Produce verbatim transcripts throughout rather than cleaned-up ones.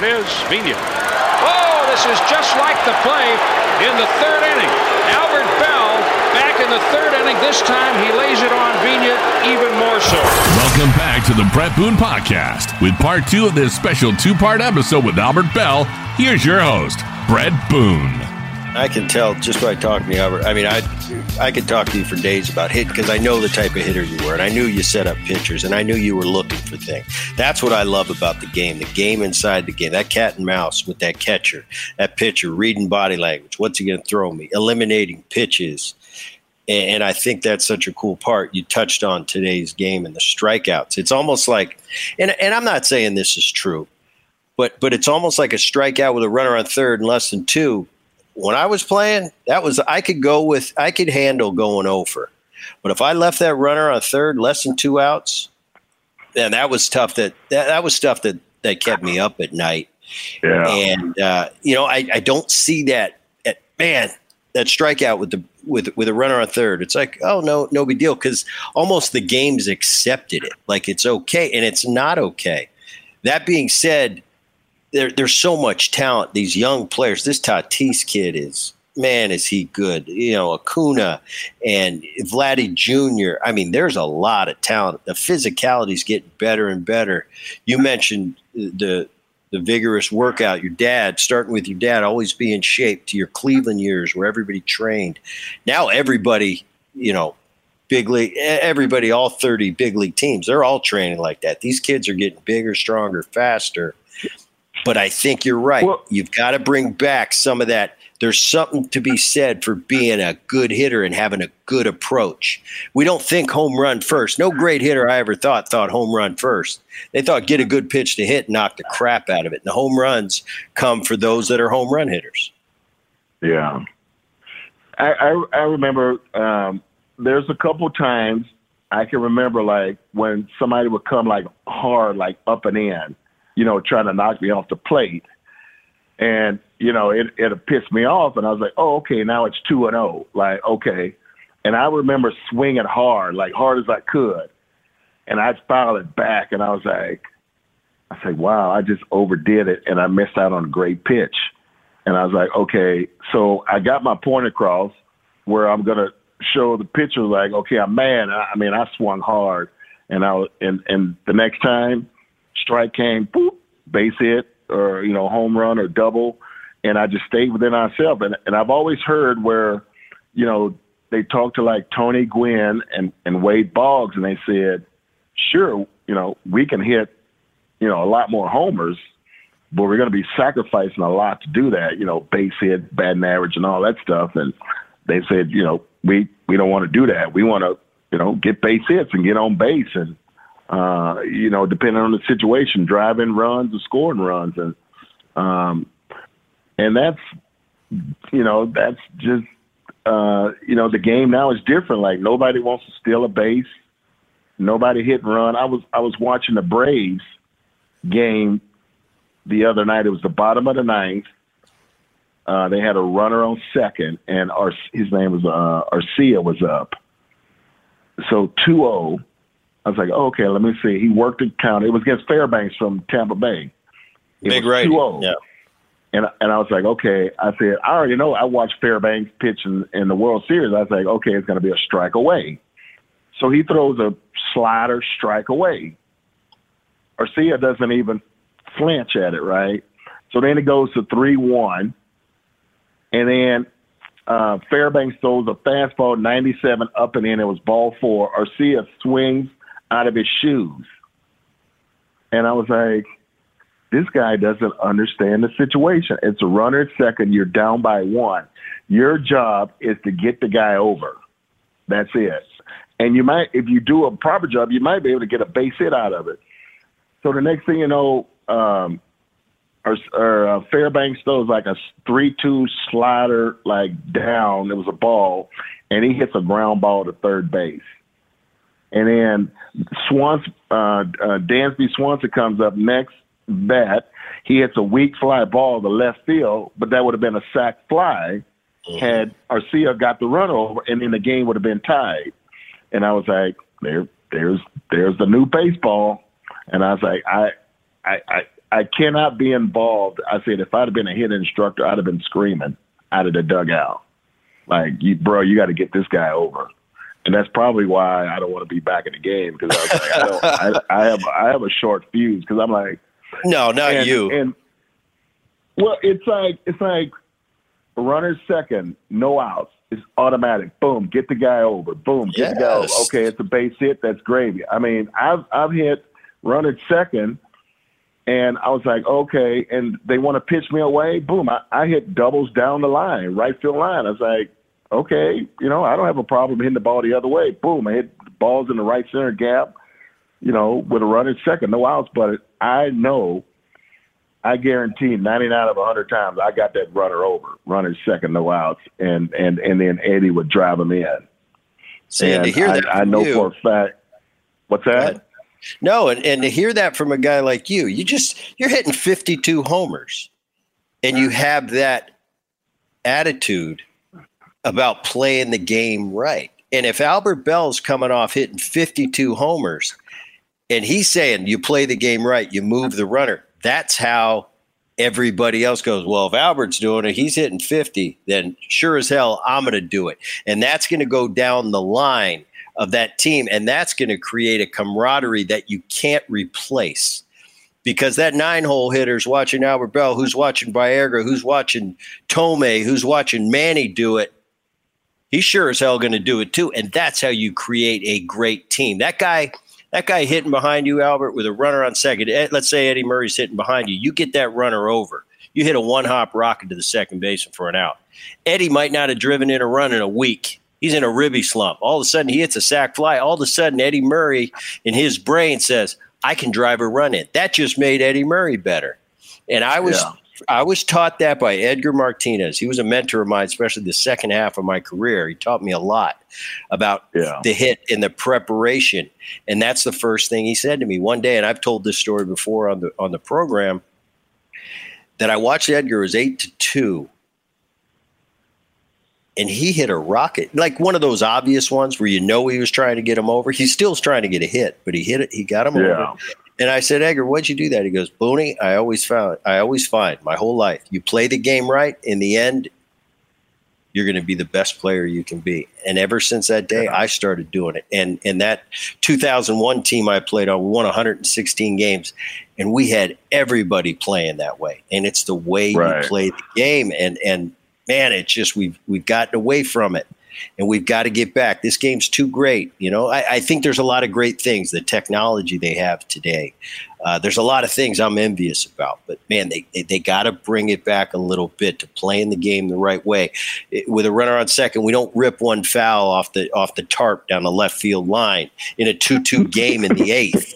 There it is. Villa. Oh, this is just like the play in the third inning. Albert Belle back in the third inning. This time he lays it on Villa even more so. Welcome back to the Brett Boone Podcast with part two of this special two-part episode with Albert Belle. Here's your host, Brett Boone. I can tell just by talking to you, Albert. I mean, I I could talk to you for days about hit because I know the type of hitter you were, and I knew you set up pitchers, and I knew you were looking for things. That's what I love about the game, the game inside the game, that cat and mouse with that catcher, that pitcher, reading body language. What's he going to throw me? Eliminating pitches. And I think that's such a cool part you touched on today's game and the strikeouts. It's almost like, and and I'm not saying this is true, but but it's almost like a strikeout with a runner on third and less than two. When I was playing, that was I could go with I could handle going over, but if I left that runner on third, less than two outs, then that was tough. That that, that was stuff that, that kept me up at night. Yeah, and uh, you know I, I don't see that at, man that strikeout with the with with a runner on third. It's like oh no no big deal because almost the game's accepted it like it's okay and it's not okay. That being said. There, there's so much talent. These young players. This Tatis kid is man. Is he good? You know, Acuña and Vladdy Junior I mean, there's a lot of talent. The physicality's getting better and better. You mentioned the the vigorous workout. Your dad, starting with your dad, always be in shape. To your Cleveland years, where everybody trained. Now everybody, you know, big league. Everybody, all thirty big league teams, they're all training like that. These kids are getting bigger, stronger, faster. But I think you're right. Well, you've got to bring back some of that. There's something to be said for being a good hitter and having a good approach. We don't think home run first. No great hitter I ever thought thought home run first. They thought get a good pitch to hit, knock the crap out of it. And the home runs come for those that are home run hitters. Yeah. I, I, I remember um, there's a couple times I can remember like when somebody would come like hard, like up and in. You know, trying to knock me off the plate. And, you know, it it pissed me off. And I was like, oh, okay, now it's two and oh. Like, okay. And I remember swinging hard, like hard as I could. And I fouled it back. And I was like, I said, wow, I just overdid it. And I missed out on a great pitch. And I was like, okay. So I got my point across where I'm going to show the pitcher, like, okay, I'm mad. I, I mean, I swung hard. And I and, and the next time, strike came, boop, base hit or, you know, home run or double. And I just stayed within myself. And, and I've always heard where, you know, they talked to like Tony Gwynn and, and Wade Boggs and they said, sure, you know, we can hit, you know, a lot more homers, but we're going to be sacrificing a lot to do that, you know, base hit, batting average and all that stuff. And they said, you know, we, we don't want to do that. We want to, you know, get base hits and get on base and, Uh, you know, depending on the situation, driving runs or scoring runs. And, um, and that's, you know, that's just, uh, you know, the game now is different. Like nobody wants to steal a base. Nobody hit and run. I was, I was watching the Braves game the other night. It was the bottom of the ninth. Uh, they had a runner on second and our, his name was, uh, Arcia was up. So two oh. I was like, oh, okay, let me see. He worked in count. It was against Fairbanks from Tampa Bay. It Big right. Yeah. And, and I was like, okay. I said, I already know I watched Fairbanks pitch in, in the World Series. I was like, okay, it's going to be a strike away. So he throws a slider strike away. Arcia doesn't even flinch at it, right? So then it goes to three one. And then uh, Fairbanks throws a fastball, ninety-seven up and in. It was ball four. Arcia swings out of his shoes. And I was like, this guy doesn't understand the situation. It's a runner at second. You're down by one. Your job is to get the guy over. That's it. And you might, if you do a proper job, you might be able to get a base hit out of it. So the next thing you know, um, or, or uh, Fairbanks throws like a three two slider, like down. It was a ball. And he hits a ground ball to third base. And then Swanson, uh, uh, Dansby Swanson comes up next bat. He hits a weak fly ball to left field, but that would have been a sack fly had Arcia got the run over, and then the game would have been tied. And I was like, there, there's, there's the new baseball. And I was like, I, I, I, I cannot be involved. I said, if I'd have been a hit instructor, I'd have been screaming out of the dugout. Like, you, bro, you got to get this guy over. And that's probably why I don't want to be back in the game, because I was like, I, don't, I, I, have, I have a short fuse, because I'm like. No, not and, you. And Well, it's like it's like runner's second, no outs. It's automatic. Boom, get the guy over. Boom, get yes. the guy over. Okay, it's a base hit. That's gravy. I mean, I've I've hit runner second, and I was like, okay, and they want to pitch me away. Boom, I, I hit doubles down the line, right field line. I was like, okay, you know, I don't have a problem hitting the ball the other way. Boom, I hit balls in the right center gap, you know, with a runner second, no outs. But I know, I guarantee ninety-nine out of one hundred times I got that runner over, runner second, no outs, and and and then Eddie would drive him in. See, and to hear I, that I know you. for a fact. What's that? No, and, and to hear that from a guy like you, you just you're hitting fifty-two homers, and you have that attitude about playing the game right. And if Albert Bell's coming off hitting fifty-two homers, and he's saying you play the game right, you move the runner. That's how everybody else goes, well, if Albert's doing it, he's hitting fifty, then sure as hell, I'm going to do it. And that's going to go down the line of that team. And that's going to create a camaraderie that you can't replace, because that nine hole hitter's watching Albert Belle, who's watching Viagra, who's watching Tomei, who's watching Manny do it. He's sure as hell going to do it too. And that's how you create a great team. That guy That guy hitting behind you, Albert, with a runner on second. Let's say Eddie Murray's hitting behind you. You get that runner over. You hit a one-hop rocket to the second baseman for an out. Eddie might not have driven in a run in a week. He's in a ribby slump. All of a sudden, he hits a sac fly. All of a sudden, Eddie Murray in his brain says, I can drive a run in. That just made Eddie Murray better. And I was yeah. I was taught that by Edgar Martinez. He was a mentor of mine, especially the second half of my career. He taught me a lot about yeah. the hit and the preparation. And that's the first thing he said to me one day. And I've told this story before on the on the program, that I watched Edgar. It was eight to two. And he hit a rocket, like one of those obvious ones where you know he was trying to get him over. He's still trying to get a hit, but he hit it. He got him yeah. over. And I said, Edgar, why'd you do that? He goes, Booney, I always found, I always find my whole life, you play the game right, in the end, you're going to be the best player you can be. And ever since that day, I started doing it. And and that two thousand one team I played on won one hundred sixteen games, and we had everybody playing that way. And it's the way right. you play the game. And and man, it's just we've we've gotten away from it. And we've got to get back. This game's too great. You know, I, I think there's a lot of great things, the technology they have today. Uh, there's a lot of things I'm envious about. But, man, they they, they got to bring it back a little bit to playing the game the right way. It, with a runner on second, we don't rip one foul off the off the tarp down the left field line in a two two game in the eighth.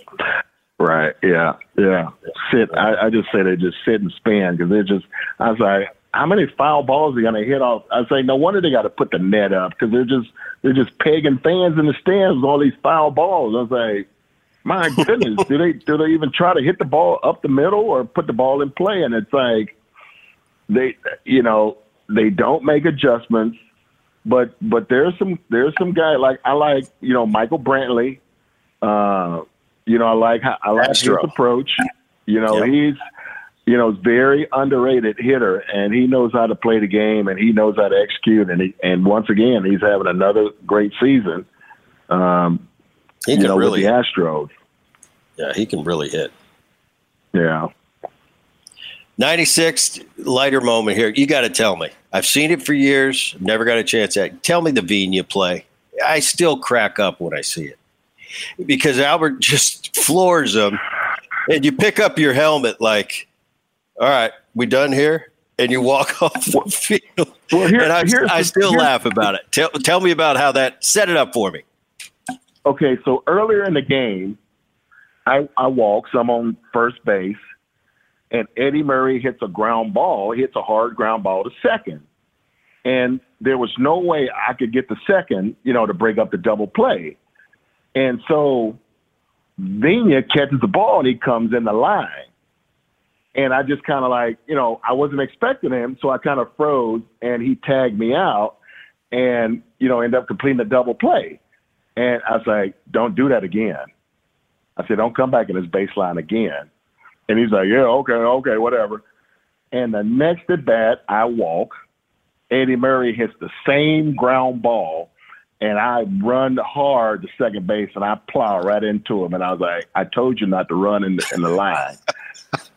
Right, yeah, yeah. Sit. I, I just say they just sit and spin, because they're just – I was like – how many foul balls are going to hit off? I say, no wonder they got to put the net up, because they're just they're just pegging fans in the stands with all these foul balls. I was like, my goodness, do they do they even try to hit the ball up the middle or put the ball in play? And it's like they, you know, they don't make adjustments. But but there's some there's some guy like I like you know Michael Brantley. Uh, you know I like I like his approach. You know yep. he's. You know, very underrated hitter, and he knows how to play the game, and he knows how to execute. And he, and once again, he's having another great season. Um, he can you know, really with the Astros. Yeah, he can really hit. Yeah. ninety-sixth lighter moment here. You got to tell me. I've seen it for years. Never got a chance at it. Tell me the Vina play. I still crack up when I see it, because Albert just floors him, and you pick up your helmet like, all right, we done here, and you walk off the field. Well, here, and I, here's, I still here's, laugh about it. Tell, tell me about how that set it up for me. Okay, so earlier in the game, I, I walk, so I'm on first base, and Eddie Murray hits a ground ball. He hits a hard ground ball to second. And there was no way I could get to second, you know, to break up the double play. And so Vina catches the ball, and he comes in the line. And I just kind of like, you know, I wasn't expecting him, so I kind of froze, and he tagged me out and, you know, ended up completing the double play. And I was like, don't do that again. I said, don't come back in this baseline again. And he's like, yeah, okay, okay, whatever. And the next at bat, I walk. Eddie Murray hits the same ground ball, and I run hard to second base, and I plow right into him. And I was like, I told you not to run in the, in the line.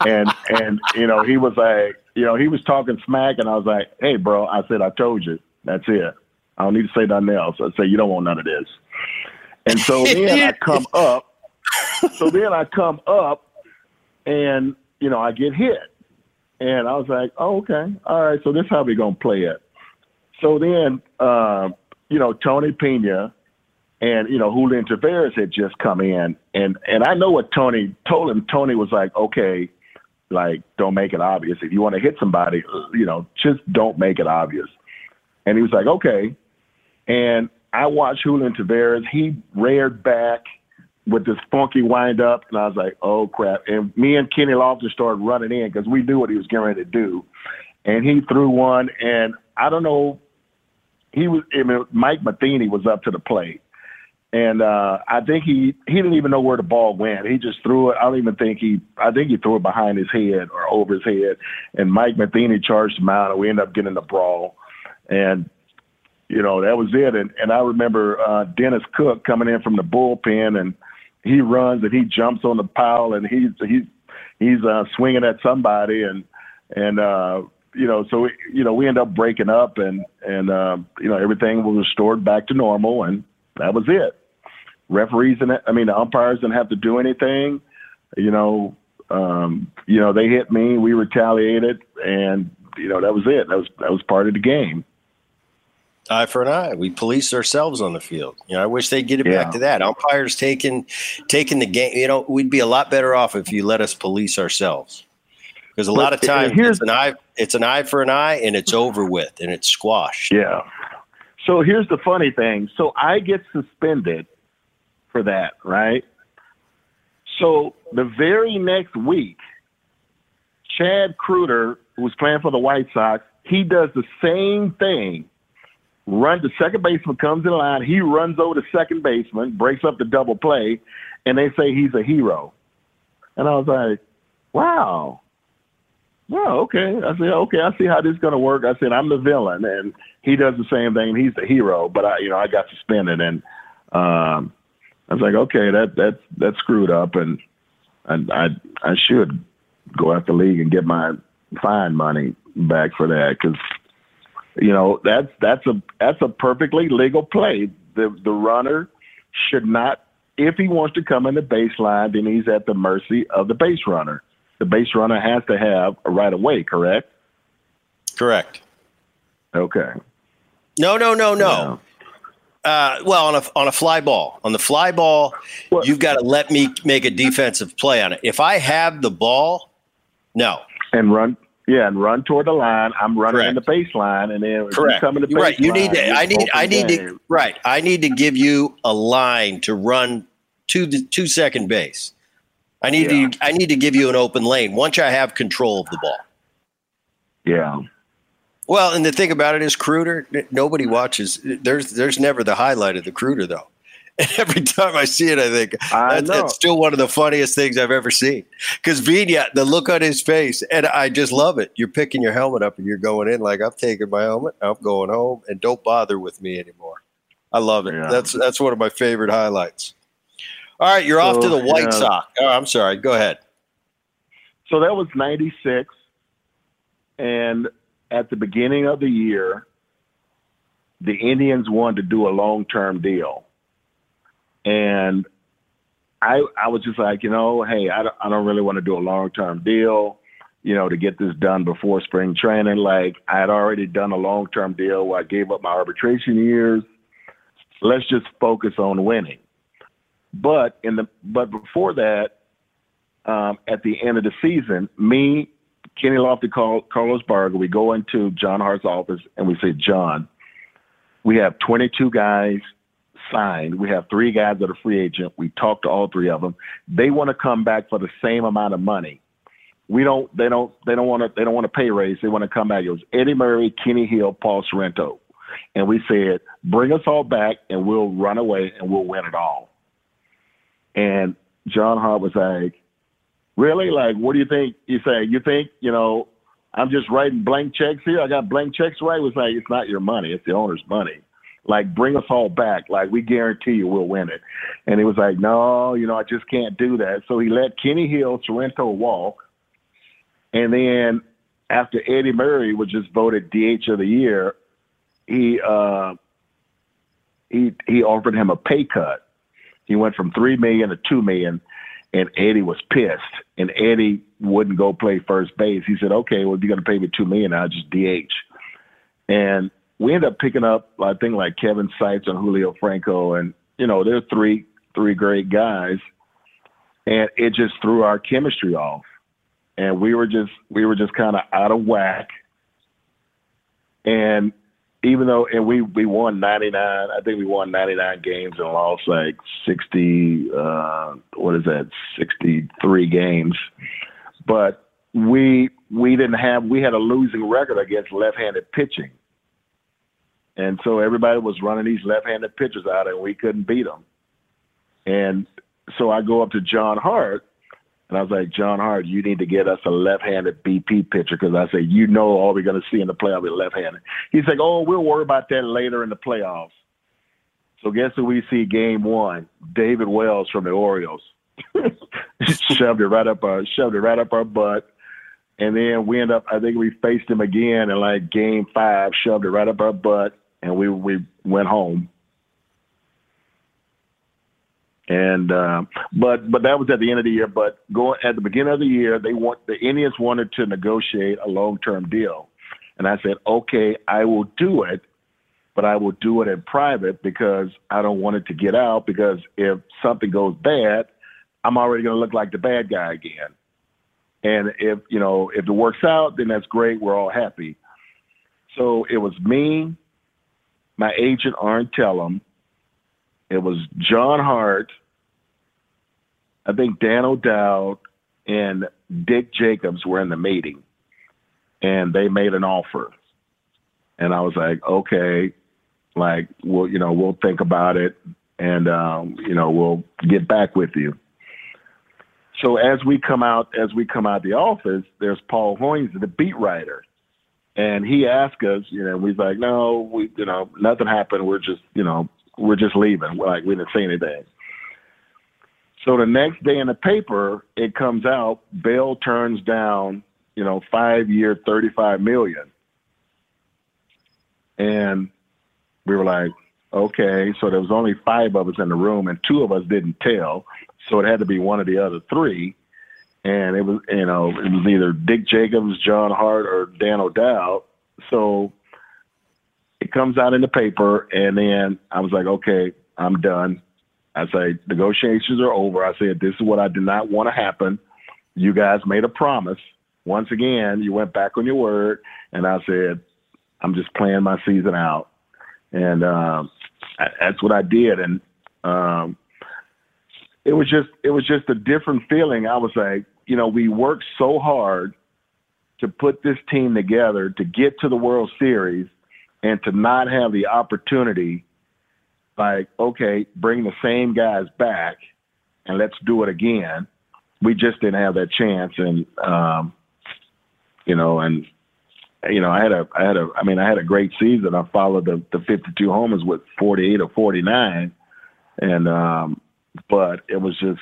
and, and you know, he was like, you know, he was talking smack, and I was like, hey, bro, I said, I told you. That's it. I don't need to say nothing else. I said, you don't want none of this. And so then I come up. So then I come up, and, you know, I get hit. And I was like, oh, okay. All right, so this is how we're going to play it. So then, uh, you know, Tony Pena and, you know, Julian Tavarez had just come in. And, and I know what Tony told him. Tony was like, okay, like, don't make it obvious. If you want to hit somebody, you know, just don't make it obvious. And he was like, okay. And I watched Julian Tavarez. He reared back with this funky wind-up, and I was like, oh, crap. And me and Kenny Lofton started running in because we knew what he was getting ready to do. And he threw one, and I don't know. He was I mean, Mike Matheny was up to the plate. And uh, I think he, he didn't even know where the ball went. He just threw it. I don't even think he – I think he threw it behind his head or over his head. And Mike Matheny charged him out, and we ended up getting the brawl. And, you know, that was it. And, and I remember uh, Dennis Cook coming in from the bullpen, and he runs and he jumps on the pile, and he's he's he's uh, swinging at somebody, and and uh, you know, so we, you know, we end up breaking up, and and uh, you know, everything was restored back to normal, and that was it. Referees and I mean the umpires didn't have to do anything, you know. Um, you know, they hit me, we retaliated, and you know, that was it. That was that was part of the game. Eye for an eye. We police ourselves on the field. You know, I wish they'd get it yeah. back to that. Umpires taking taking the game. You know, we'd be a lot better off if you let us police ourselves. Because a but lot of times it's an eye, it's an eye for an eye, and it's over with, and it's squashed. Yeah. So here's the funny thing. So I get suspended for that, right? So the very next week, Chad Kruder, who was playing for the White Sox, he does the same thing. Run the second baseman comes in line. He runs over the second baseman, breaks up the double play, and they say he's a hero. And I was like, wow. Well, okay. I said, okay, I see how this is going to work. I said, I'm the villain, and he does the same thing. He's the hero, but I, you know, I got suspended, and um, I was like, okay, that that that screwed up, and and I I should go out the league and get my fine money back for that because. You know, that's that's a that's a perfectly legal play. The the runner should not, if he wants to come in the baseline, then he's at the mercy of the base runner. The base runner has to have a right of way, correct? Correct. Okay. No, no, no, no. Yeah. Uh, well, on a on a fly ball, on the fly ball, well, you've got to let me make a defensive play on it. If I have the ball, no, and run. Yeah, and run toward the line. I'm running Correct. in the baseline, and then Correct. you come in the baseline. Right, you need to. I need. I need game. to. Right, I need to give you a line to run to the to second base. I need yeah. to. I need to give you an open lane once I have control of the ball. Yeah. Well, and the thing about it is, Kruder. Nobody watches. There's there's never the highlight of the Kruder though. And every time I see it, I think I that's, that's still one of the funniest things I've ever seen. Because Vigna, the look on his face, and I just love it. You're picking your helmet up and you're going in like, I'm taking my helmet, I'm going home, and don't bother with me anymore. I love it. Yeah. That's that's one of my favorite highlights. All right, you're so, off to the White yeah. Sox. Oh, I'm sorry. Go ahead. So that was ninety-six. And at the beginning of the year, the Indians wanted to do a long-term deal. And I I was just like, you know, hey, I don't, I don't really want to do a long-term deal, you know, to get this done before spring training. Like, I had already done a long-term deal where I gave up my arbitration years. Let's just focus on winning. But in the but before that, um, at the end of the season, me, Kenny Lofton, Carlos Barger, we go into John Hart's office and we say, John, we have twenty-two guys signed. We have three guys that are free agent. We talked to all three of them. They want to come back for the same amount of money. We don't. They don't. They don't want to. They don't want to pay raise. They want to come back. It was Eddie Murray, Kenny Hill, Paul Sorrento, and we said, bring us all back, and we'll run away, and we'll win it all. And John Hart was like, really? Like, what do you think? You say, you think, you know, I'm just writing blank checks here. I got blank checks, right? It was like, it's not your money. It's the owner's money. Like, bring us all back. Like, we guarantee you we'll win it. And he was like, no, you know, I just can't do that. So he let Kenny Hill, Sorrento walk. And then after Eddie Murray was just voted D H of the year, he, uh, he, he offered him a pay cut. He went from three million dollars to two million dollars, and Eddie was pissed. And Eddie wouldn't go play first base. He said, okay, well, if you're going to pay me two million dollars, I'll just D H. And we ended up picking up, I think, like Kevin Seitz and Julio Franco. And, you know, they're three three great guys. And it just threw our chemistry off. And we were just we were just kind of out of whack. And even though and we, we won ninety-nine, I think we won ninety-nine games and lost like sixty, uh, what is that, sixty-three games. But we we didn't have, we had a losing record against left-handed pitching. And so everybody was running these left-handed pitchers out, and we couldn't beat them. And so I go up to John Hart, and I was like, John Hart, you need to get us a left-handed B P pitcher, because I said, you know all we're going to see in the playoffs is left-handed. He's like, oh, we'll worry about that later in the playoffs. So guess who we see game one? David Wells from the Orioles. shoved it right up our shoved it right up our butt. And then we end up, I think we faced him again in like game five, shoved it right up our butt, and we we went home. And uh, but but that was at the end of the year. But going at the beginning of the year, they want the Indians wanted to negotiate a long-term deal, and I said, okay, I will do it, but I will do it in private because I don't want it to get out. Because if something goes bad, I'm already going to look like the bad guy again. And if, you know, if it works out, then that's great. We're all happy. So it was me, my agent, Arne Tellem. It was John Hart, I think Dan O'Dowd, and Dick Jacobs were in the meeting. And they made an offer. And I was like, okay, like, we'll, you know, we'll think about it. And, um, you know, we'll get back with you. So as we come out, as we come out of the office, there's Paul Hoynes, the beat writer, and he asked us, you know, we're like, no, we, you know, nothing happened. We're just, you know, we're just leaving. We're like, we didn't see anything. So the next day in the paper, it comes out, Bell turns down, you know, five year, thirty-five million dollars. And we were like, okay. So there was only five of us in the room, and two of us didn't tell. So it had to be one of the other three. And it was, you know, it was either Dick Jacobs, John Hart, or Dan O'Dowd. So it comes out in the paper. And then I was like, okay, I'm done. I say, negotiations are over. I said, this is what I did not want to happen. You guys made a promise. Once again, you went back on your word. And I said, I'm just playing my season out. And um, I, that's what I did. And, um, It was just it was just a different feeling. I was like, you know, we worked so hard to put this team together to get to the World Series, and to not have the opportunity, like, okay, bring the same guys back and let's do it again. We just didn't have that chance. And um, you know, and you know, I had a I had a I mean, I had a great season. I followed the, the fifty-two homers with forty-eight or forty-nine, and um but it was just,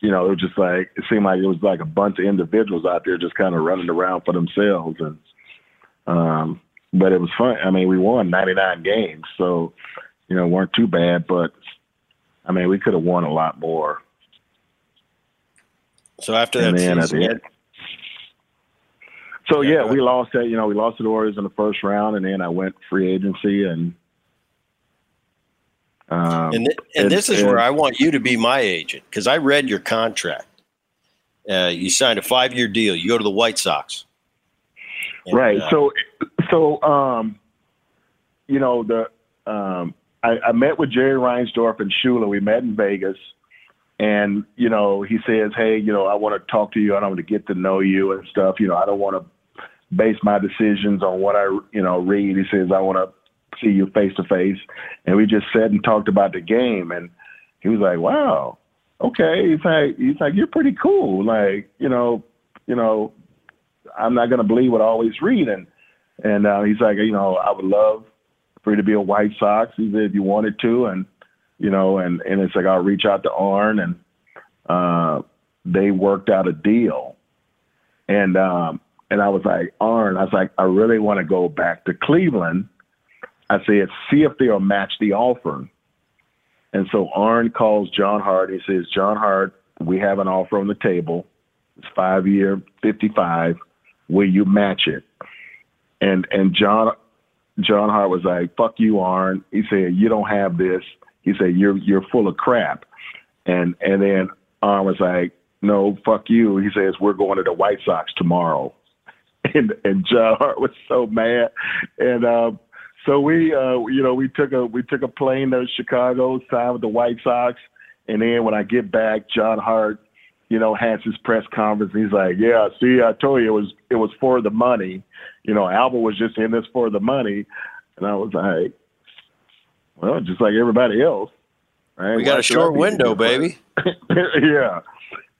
you know, it was just like, it seemed like it was like a bunch of individuals out there just kind of running around for themselves. And, um, but it was fun. I mean, we won ninety-nine games, so, you know, weren't too bad, but I mean, we could have won a lot more. So after that season, at the end, so yeah, yeah we lost that, you know, we lost to the Orioles in the first round, and then I went free agency. And, Um, and th- and this is where I want you to be my agent, because I read your contract. Uh, you signed a five-year deal. You go to the White Sox, and, right? Uh, so, so um, you know, the um, I, I met with Jerry Reinsdorf and Shula. We met in Vegas, and you know, he says, "Hey, you know, I want to talk to you. I want to get to know you and stuff. You know, I don't want to base my decisions on what I, you know, read." He says, "I want to see you face to face." And we just sat and talked about the game, and he was like, wow, okay, he's like, he's like, you're pretty cool. Like, you know, you know, I'm not going to believe what I always read. And, and uh, he's like, you know, I would love for you to be a White Sox, even if you wanted to. And, you know, and, and it's like, I'll reach out to Arne, and uh, they worked out a deal. And, um, and I was like, Arne, I was like, I really want to go back to Cleveland. I said, see if they'll match the offer. And so Arne calls John Hart. He says, John Hart, we have an offer on the table. It's five year, fifty-five. Will you match it? And and John John Hart was like, fuck you, Arne. He said, you don't have this. He said, you're you're full of crap. And and then Arne was like, no, fuck you. He says, we're going to the White Sox tomorrow. And and John Hart was so mad. And um, so we uh, you know, we took a we took a plane to Chicago, signed with the White Sox, and then when I get back, John Hart, you know, has his press conference. He's like, yeah, see, I told you it was, it was for the money. You know, Albert was just in this for the money. And I was like, well, just like everybody else. Right? We got a short window, baby. Yeah.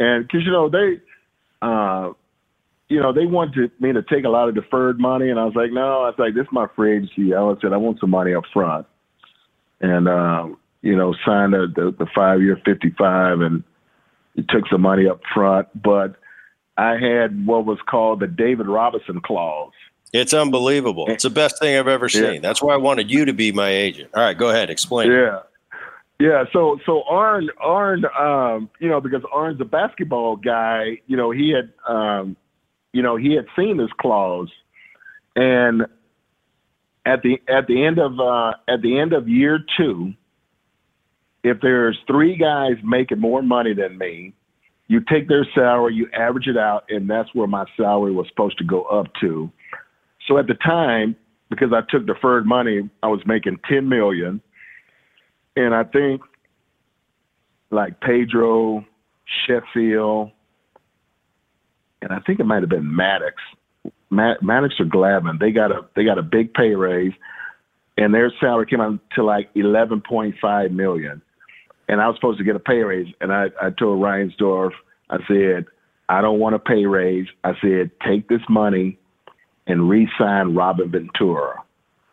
And cause you know, they, uh, you know, they wanted me to take a lot of deferred money. And I was like, no, I was like, this is my free agency. I said, I want some money up front. And, um, you know, signed a, the, the five year fifty-five, and it took some money up front, but I had what was called the David Robinson clause. It's unbelievable. It's the best thing I've ever seen. Yeah. That's why I wanted you to be my agent. All right, go ahead. Explain. Yeah. Yeah. So, so Arne, Arne, um, you know, because Arne's a basketball guy, you know, he had, um, you know, he had seen this clause, and at the, at the end of, uh, at the end of year two, if there's three guys making more money than me, you take their salary, you average it out, and that's where my salary was supposed to go up to. So at the time, because I took deferred money, I was making ten million dollars. And I think like Pedro, Sheffield, and I think it might have been Maddux. Maddux or Glavine, they got a they got a big pay raise, and their salary came out to like eleven point five million dollars. And I was supposed to get a pay raise. And I, I told Reinsdorf, I said, I don't want a pay raise. I said, take this money and re-sign Robin Ventura.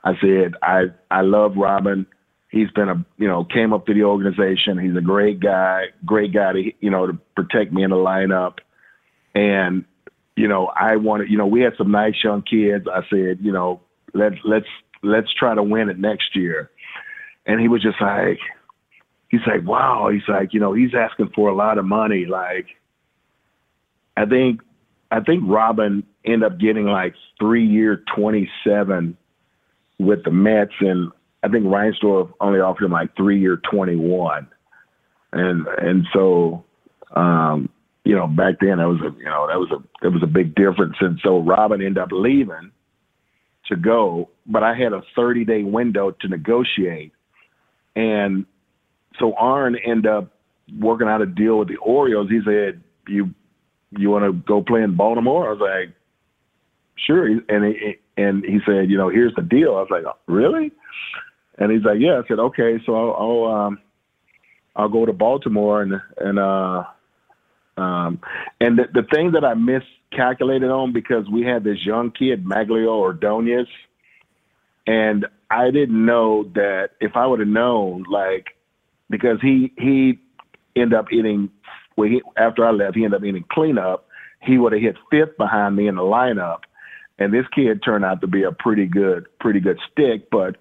I said, I, I love Robin. He's been a, you know, came up to the organization. He's a great guy, great guy to, you know, to protect me in the lineup. And, you know, I wanted, you know, we had some nice young kids. I said, you know, let's, let's, let's try to win it next year. And he was just like, he's like, wow. He's like, you know, he's asking for a lot of money. Like, I think, I think Robin ended up getting like three year twenty-seven with the Mets. And I think Reinsdorf only offered him like three year twenty-one. And, and so, um, you know, back then that was a, you know, that was a, it was a big difference. And so Robin ended up leaving to go, but I had a thirty day window to negotiate. And so Arne ended up working out a deal with the Orioles. He said, you, you want to go play in Baltimore? I was like, sure. And he, and he said, you know, here's the deal. I was like, really? And he's like, yeah. I said, okay, so I'll, I'll, um, I'll go to Baltimore. And, and, uh, um, and the, the thing that I miscalculated on, because we had this young kid, Maglio Ordonez, and I didn't know that if I would have known, like, because he he ended up eating, well, he, after I left, he ended up eating cleanup. He would have hit fifth behind me in the lineup. And this kid turned out to be a pretty good, pretty good stick, but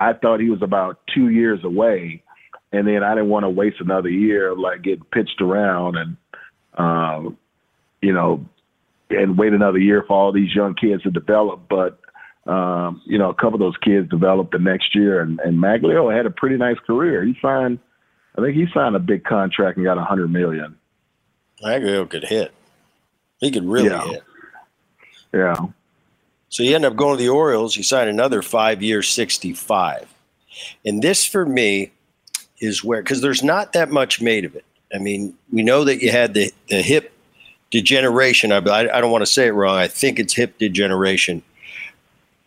I thought he was about two years away. And then I didn't want to waste another year of like getting pitched around and, um, you know, and wait another year for all these young kids to develop. But, um, you know, a couple of those kids developed the next year, and, and Maglio had a pretty nice career. He signed, I think he signed a big contract and got a hundred million. Maglio could hit. He could really yeah. hit. Yeah. So you end up going to the Orioles. You sign another five year sixty-five. And this for me is where, cause there's not that much made of it. I mean, we know that you had the, the hip degeneration. I, I don't want to say it wrong. I think it's hip degeneration,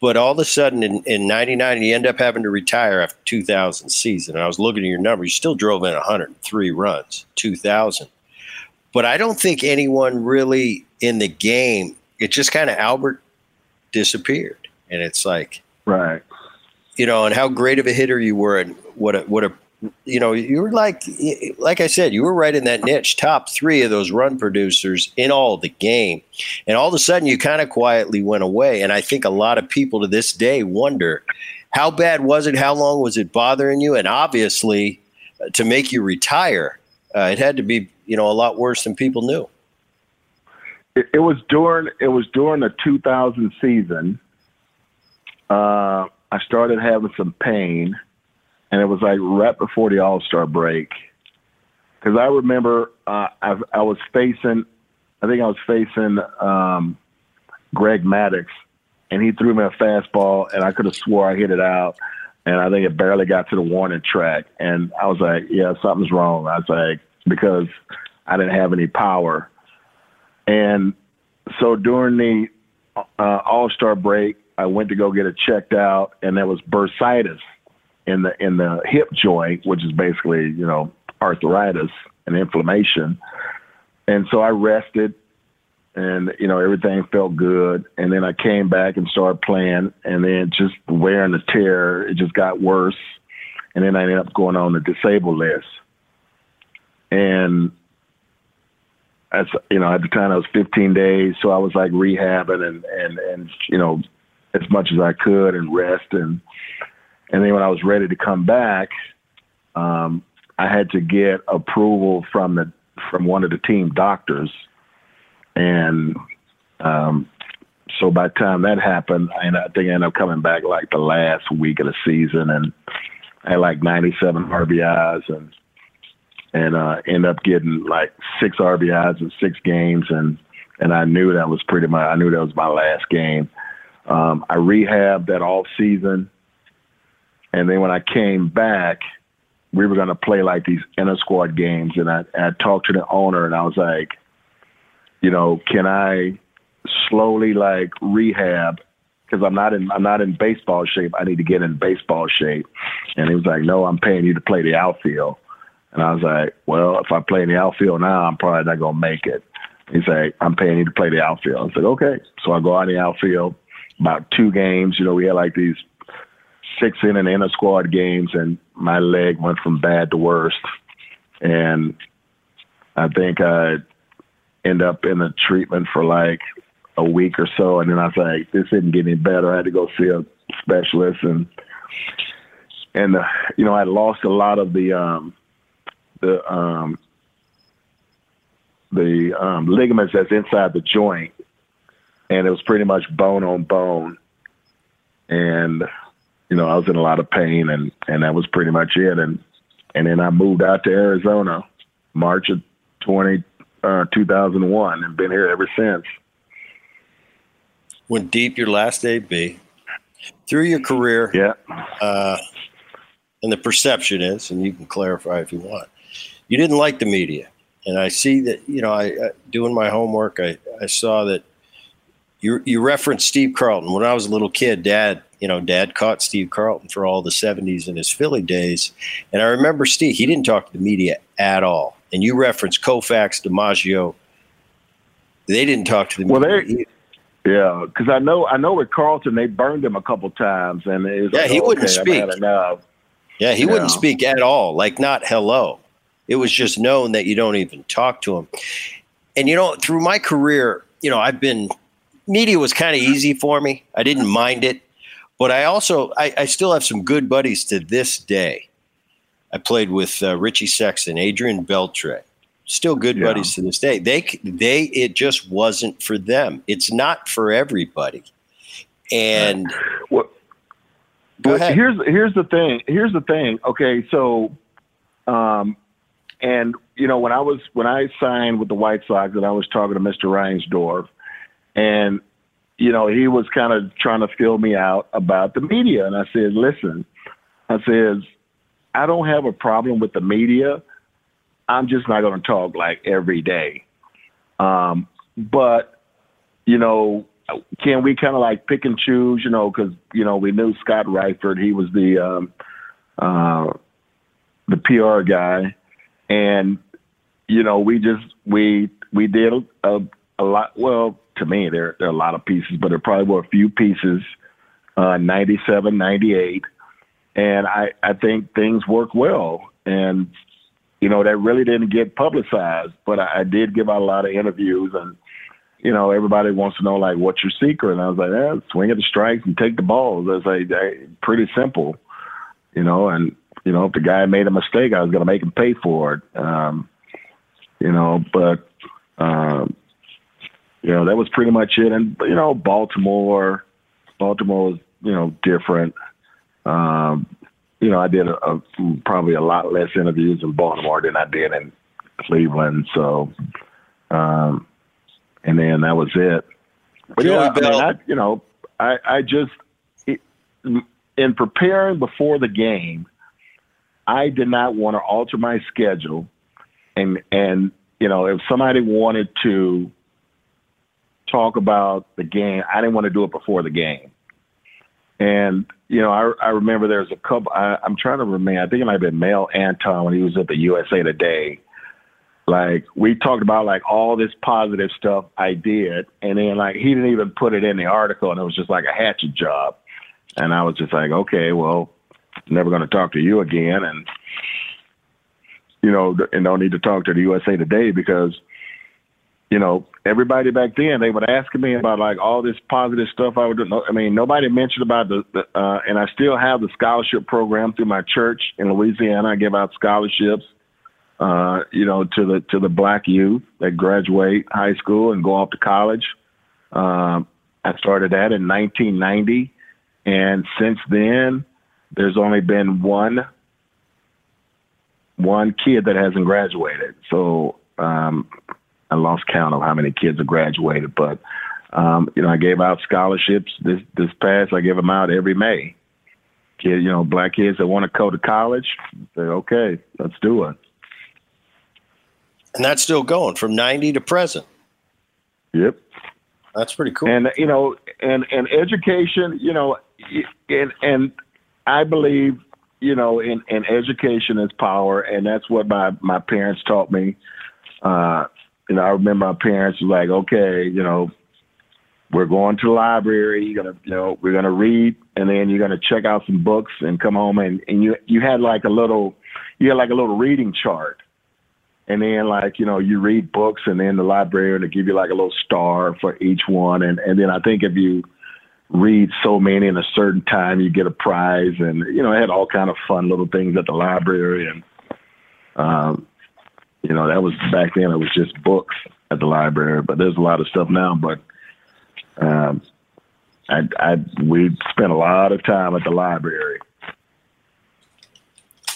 But all of a sudden in, in ninety-nine, he ended up having to retire after two thousand season. And I was looking at your number. He still drove in one hundred three runs, two thousand. But I don't think anyone really in the game, it just kind of Albert disappeared. And it's like, right, you know, and how great of a hitter you were, and what a, what a, you know, you were like, like I said, you were right in that niche, top three of those run producers in all the game. And all of a sudden you kind of quietly went away. And I think a lot of people to this day wonder, how bad was it? How long was it bothering you? And obviously uh, to make you retire, uh, it had to be, you know, a lot worse than people knew. It, it was during, it was during the two thousand season. Uh, I started having some pain. And it was like right before the All-Star break. Because I remember uh, I, I was facing, I think I was facing um, Greg Maddux. And he threw me a fastball, and I could have swore I hit it out. And I think it barely got to the warning track. And I was like, yeah, something's wrong. I was like, because I didn't have any power. And so during the uh, All-Star break, I went to go get it checked out, and there was bursitis in the in the hip joint, which is basically, you know, arthritis and inflammation. And so I rested, and, you know, everything felt good. And then I came back and started playing, and then just wear and tear, it just got worse. And then I ended up going on the disabled list. And that's, you know, at the time I was fifteen days, so I was like rehabbing and and, and you know, as much as I could and rest. And And then when I was ready to come back, um, I had to get approval from the from one of the team doctors. And um, so by the time that happened, I, I think I ended up coming back like the last week of the season, and I had like ninety-seven R B Is, and and uh, ended up getting like six R B Is in six games, and and I knew that was pretty much I knew that was my last game. Um, I rehabbed that off season. And then when I came back, we were going to play like these inter-squad games. And I, I talked to the owner, and I was like, you know, can I slowly like rehab? Because I'm not in I'm not in baseball shape. I need to get in baseball shape. And he was like, no, I'm paying you to play the outfield. And I was like, well, if I play in the outfield now, I'm probably not going to make it. He's like, I'm paying you to play the outfield. I was like, okay. So I go out in the outfield, about two games. You know, we had like these six in and inner squad games, and my leg went from bad to worst. And I think I ended up in the treatment for like a week or so. And then I was like, this didn't get any better. I had to go see a specialist. And, and, the, you know, I lost a lot of the, um, the, um, the, um, ligaments that's inside the joint. And it was pretty much bone on bone. And, you know, I was in a lot of pain, and, and that was pretty much it. And and then I moved out to Arizona, March of twenty, uh, two thousand one, and been here ever since. Went deep your last day, B. Through your career, yeah. Uh, and the perception is, and you can clarify if you want, you didn't like the media. And I see that, you know, I, I doing my homework, I, I saw that you you referenced Steve Carlton. When I was a little kid, Dad, you know, Dad caught Steve Carlton for all the seventies in his Philly days. And I remember Steve, he didn't talk to the media at all. And you referenced Koufax, DiMaggio. They didn't talk to the well, media. They, yeah, because I know I know with Carlton, they burned him a couple times. And it was yeah, like, he oh, wouldn't okay, speak. I've had enough. Yeah, he you wouldn't know. speak at all, like not hello. It was just known that you don't even talk to him. And, you know, through my career, you know, I've been – media was kind of easy for me. I didn't mind it. But I also, I, I still have some good buddies to this day. I played with uh, Richie Sexton, Adrian Beltre, still good yeah. buddies to this day. They, they, it just wasn't for them. It's not for everybody. And well, go ahead. here's here's the thing. Here's the thing. Okay, so, um, and you know when I was when I signed with the White Sox, and I was talking to Mister Reinsdorf, and you know, he was kind of trying to fill me out about the media. And I said, listen, I says, I don't have a problem with the media. I'm just not going to talk like every day. Um, but, you know, can we kind of like pick and choose, you know, because, you know, we knew Scott Reifert. He was the um, uh, the P R guy. And, you know, we just we we did a, a lot. Well, to me, there, there are a lot of pieces, but there probably were a few pieces, uh, ninety-seven, ninety-eight. And I, I think things work well. And, you know, that really didn't get publicized, but I, I did give out a lot of interviews, and, you know, everybody wants to know, like, what's your secret? And I was like, eh, swing at the strikes and take the balls. I was like, hey, pretty simple, you know, and, you know, if the guy made a mistake, I was going to make him pay for it, um, you know, but, um, you know, that was pretty much it. And, you know, Baltimore, Baltimore was, you know, different. Um, you know, I did a, a, probably a lot less interviews in Baltimore than I did in Cleveland. So, um, and then that was it. But yeah, I, mean, I you know, I, I just it, in preparing before the game, I did not want to alter my schedule, and and you know, if somebody wanted to talk about the game, I didn't want to do it before the game. And you know, I I remember there was a couple. I, I'm trying to remember. I think it might have been Mel Anton when he was at the U S A Today. Like, we talked about, like, all this positive stuff I did, and then, like, he didn't even put it in the article, and it was just like a hatchet job. And I was just like, okay, well, never going to talk to you again, and, you know, and don't need to talk to the U S A Today because, you know, everybody back then, they would ask me about, like, all this positive stuff I would do. I mean, nobody mentioned about the, the uh, and I still have the scholarship program through my church in Louisiana. I give out scholarships. Uh, you know, to the to the black youth that graduate high school and go off to college. Um, I started that in nineteen ninety, and since then, there's only been one one kid that hasn't graduated. So um, I lost count of how many kids have graduated, but um, you know, I gave out scholarships this this past. I give them out every May. Kid, you know, black kids that want to go to college, say, okay, let's do it. And that's still going from ninety to present. Yep. That's pretty cool. And, you know, and, and education, you know, and, and I believe, you know, in, in education is power. And that's what my, my parents taught me. Uh, you know, I remember my parents were like, okay, you know, we're going to the library, you're going to, you know, we're going to read, and then you're going to check out some books and come home. And, and you, you had like a little, you had like a little reading chart. And then, like, you know, you read books, and then the librarian will give you, like, a little star for each one. And, and then I think if you read so many in a certain time, you get a prize. And, you know, I had all kind of fun little things at the library. And, um, you know, that was back then. It was just books at the library. But there's a lot of stuff now. But um, I, I we spent a lot of time at the library.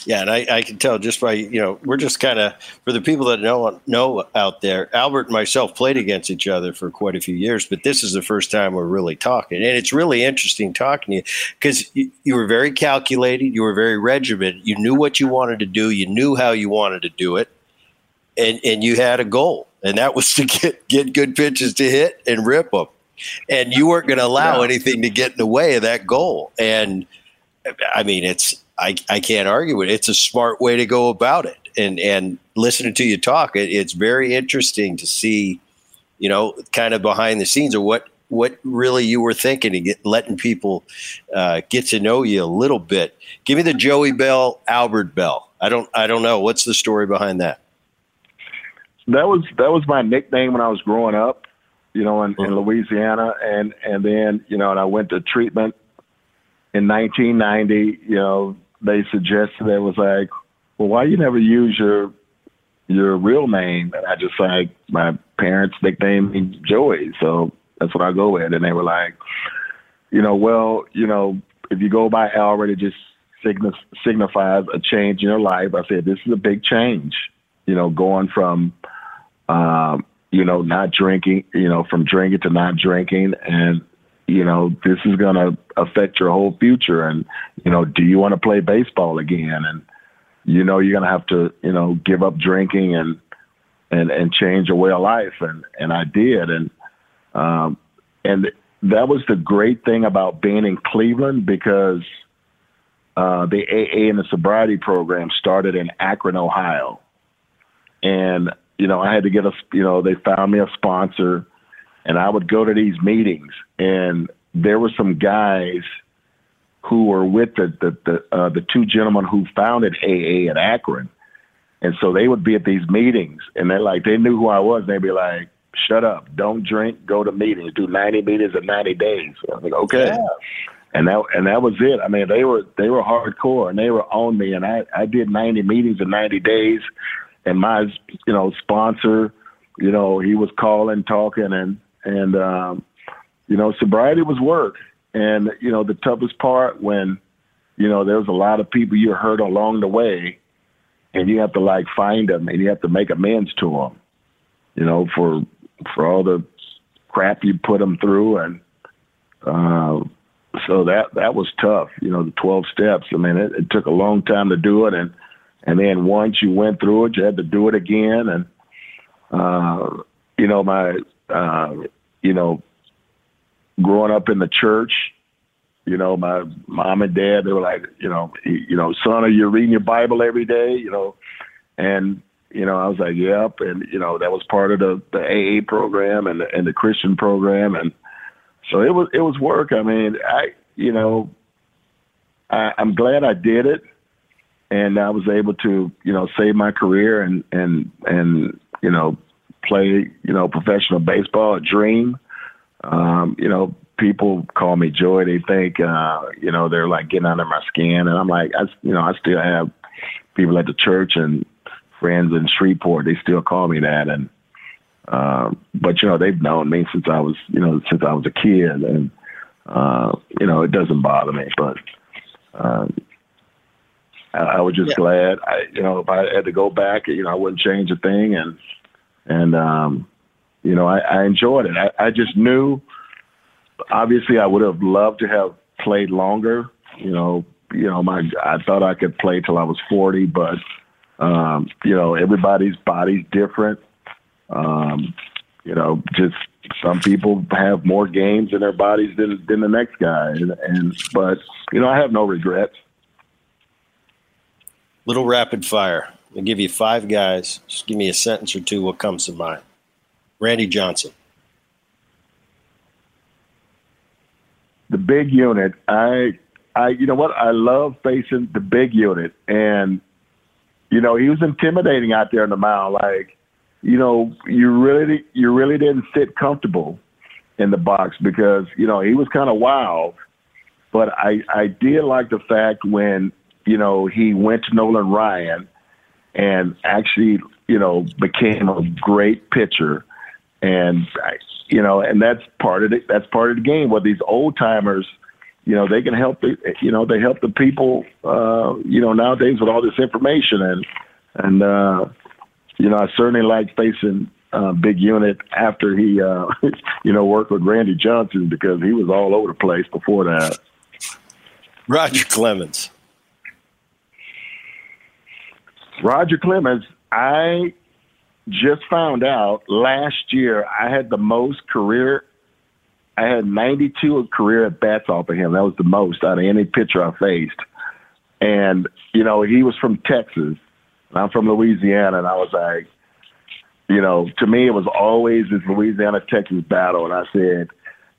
Yeah, and I, I can tell just by, you know, we're just kind of, for the people that don't know out there, Albert and myself played against each other for quite a few years, but this is the first time we're really talking. And it's really interesting talking to you because you, you were very calculated, you were very regimented, you knew what you wanted to do, you knew how you wanted to do it, and, and you had a goal. And that was to get, get good pitches to hit and rip them. And you weren't going to allow anything to get in the way of that goal. And, I mean, it's... I, I can't argue it. It's a smart way to go about it. And and listening to you talk, it, it's very interesting to see, you know, kind of behind the scenes of what, what really you were thinking and get, letting people uh, get to know you a little bit. Give me the Joey Bell, Albert Bell. I don't I don't know. What's the story behind that? That was that was my nickname when I was growing up, you know, in, in Louisiana. And, and then, you know, and I went to treatment in nineteen ninety, you know, they suggested, it was like, well, why you never use your your real name? And I just like, my parents nicknamed me Joey, so that's what I go with. And they were like, you know, well, you know, if you go by Albert, it just signifies a change in your life. I said, this is a big change, you know, going from, um, you know, not drinking, you know, from drinking to not drinking. And, you know, this is going to affect your whole future. And, you know, do you want to play baseball again? And, you know, you're going to have to, you know, give up drinking and, and, and change your way of life. And, and I did. And, um, and that was the great thing about being in Cleveland, because uh, the A A and the sobriety program started in Akron, Ohio. And, you know, I had to get a, you know, they found me a sponsor, and I would go to these meetings, and there were some guys who were with the, the, the, uh, the two gentlemen who founded A A in Akron. And so they would be at these meetings, and they're like, they knew who I was. They'd be like, shut up, don't drink, go to meetings, do ninety meetings in ninety days. So I was like, okay. Yeah. And that, and that was it. I mean, they were, they were hardcore, and they were on me. And I, I did ninety meetings in ninety days, and my, you know, sponsor, you know, he was calling, talking, and, and, um, you know, sobriety was work. And, you know, the toughest part when, you know, there's a lot of people you hurt along the way, and you have to, like, find them, and you have to make amends to them, you know, for, for all the crap you put them through. And uh, so that, that was tough, you know, the twelve steps. I mean, it, it took a long time to do it. And, and then once you went through it, you had to do it again. And, uh, you know, my, uh, you know, growing up in the church, you know, my mom and dad, they were like, you know, you know, son, are you reading your Bible every day? You know, and, you know, I was like, yep. And, you know, that was part of the, the A A program and the, and the Christian program. And so it was, it was work. I mean, I, you know, I, I'm glad I did it, and I was able to, you know, save my career and, and, and, you know, play, you know, professional baseball, a dream. Um, you know, people call me Joy. They think, uh, you know, they're like getting under my skin. And I'm like, I, you know, I still have people at the church and friends in Shreveport. They still call me that. And, uh, but, you know, they've known me since I was, you know, since I was a kid. And, uh, you know, it doesn't bother me. But uh, I, I was just yeah. glad, I, you know, if I had to go back, you know, I wouldn't change a thing. And, and, um, you know, I, I enjoyed it. I, I just knew, obviously, I would have loved to have played longer. You know, you know, my I thought I could play till I was forty, but um, you know, everybody's body's different. Um, you know, just some people have more games in their bodies than than the next guy, and, and but you know, I have no regrets. Little rapid fire. I'll give you five guys. Just give me a sentence or two. What comes to mind? Randy Johnson. The big unit. I, I, you know what? I love facing the big unit. And, you know, he was intimidating out there in the mound. Like, you know, you really, you really didn't sit comfortable in the box because, you know, he was kind of wild. But I, I did like the fact when, you know, he went to Nolan Ryan and actually, you know, became a great pitcher. And, you know, and that's part of it. That's part of the game. With these old timers, you know, they can help, the, you know, they help the people, uh, you know, nowadays with all this information. And, and uh, you know, I certainly like facing uh, Big Unit after he, uh, you know, worked with Randy Johnson, because he was all over the place before that. Roger Clemens. Roger Clemens, I... just found out last year I had the most career. I had ninety-two career at bats off of him. That was the most out of any pitcher I faced. And, you know, he was from Texas, and I'm from Louisiana. And I was like, you know, to me, it was always this Louisiana Texas battle. And I said,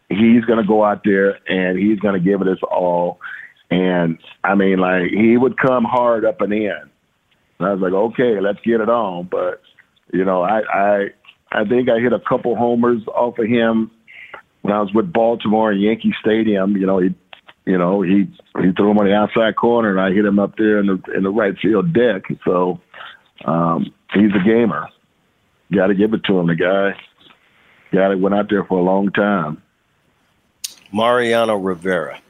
he's going to go out there and he's going to give it his all. And I mean, like, he would come hard up and in. And I was like, okay, let's get it on. But, you know, I, I I think I hit a couple homers off of him when I was with Baltimore in Yankee Stadium. You know, he, you know, he he threw him on the outside corner, and I hit him up there in the in the right field deck. So um, he's a gamer. Got to give it to him. The guy got it. Went out there for a long time. Mariano Rivera.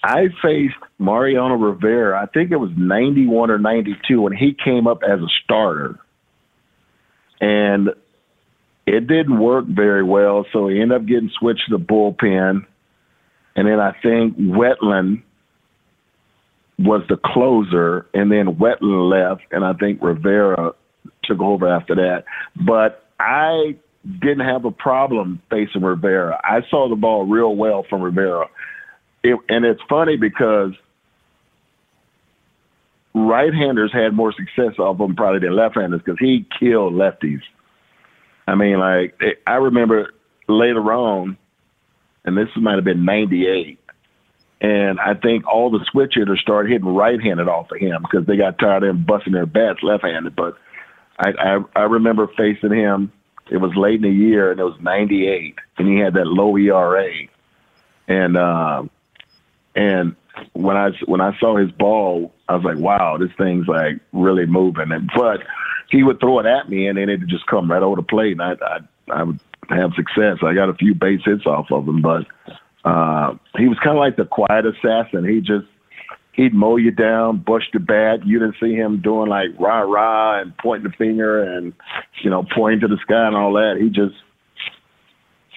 I faced Mariano Rivera, I think it was ninety-one or ninety-two, when he came up as a starter. And it didn't work very well, so he ended up getting switched to the bullpen. And then I think Wetland was the closer, and then Wetland left, and I think Rivera took over after that. But I didn't have a problem facing Rivera. I saw the ball real well from Rivera. It, and it's funny because right-handers had more success off him probably than left-handers because he killed lefties. I mean, like, it, I remember later on, and this might have been ninety-eight, and I think all the switch hitters started hitting right-handed off of him because they got tired of him busting their bats left-handed. But I, I, I remember facing him. It was late in the year, and it was ninety-eight, and he had that low E R A. And uh, and when I when I saw his ball, I was like, wow, this thing's like really moving. And but he would throw it at me, and then it'd just come right over the plate, and I I, I would have success. I got a few base hits off of him, but uh, he was kind of like the quiet assassin. He just he'd mow you down, bush the bat. You didn't see him doing like rah rah and pointing the finger and you know pointing to the sky and all that. He just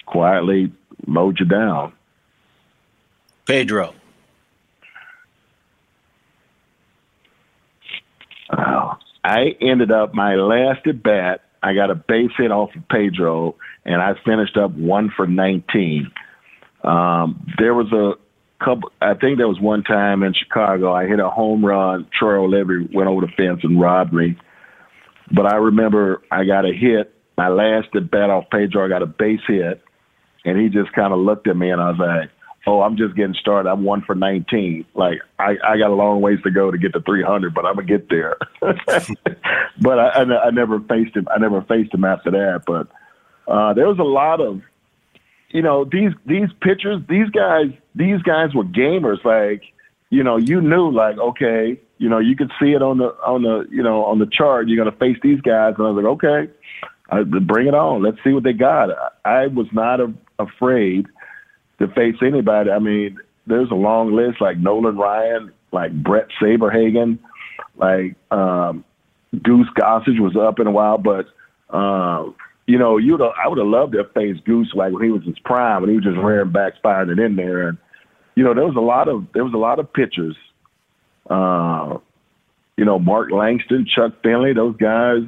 quietly mowed you down. Pedro. Oh, I ended up my last at bat. I got a base hit off of Pedro, and I finished up one for nineteen. Um, there was a couple. I think there was one time in Chicago. I hit a home run. Troy O'Leary went over the fence and robbed me. But I remember I got a hit. My last at bat off Pedro, I got a base hit, and he just kind of looked at me, and I was like, oh, I'm just getting started. I'm one for nineteen. Like, I, I got a long ways to go to get to three hundred, but I'm going to get there. But I, I, I never faced him. I never faced him after that. But uh, there was a lot of, you know, these these pitchers, these guys, these guys were gamers. Like, you know, you knew, like, okay, you know, you could see it on the on the you know on the chart. You're going to face these guys, and I was like, okay, I, bring it on. Let's see what they got. I, I was not a, afraid. to face anybody. I mean, there's a long list like Nolan Ryan, like Brett Saberhagen, like um, Goose Gossage was up in a while, but uh, you know, you I would have loved to have faced Goose like when he was his prime, when he was just rearing back, firing it in there. And you know, there was a lot of there was a lot of pitchers. Uh, you know, Mark Langston, Chuck Finley, those guys.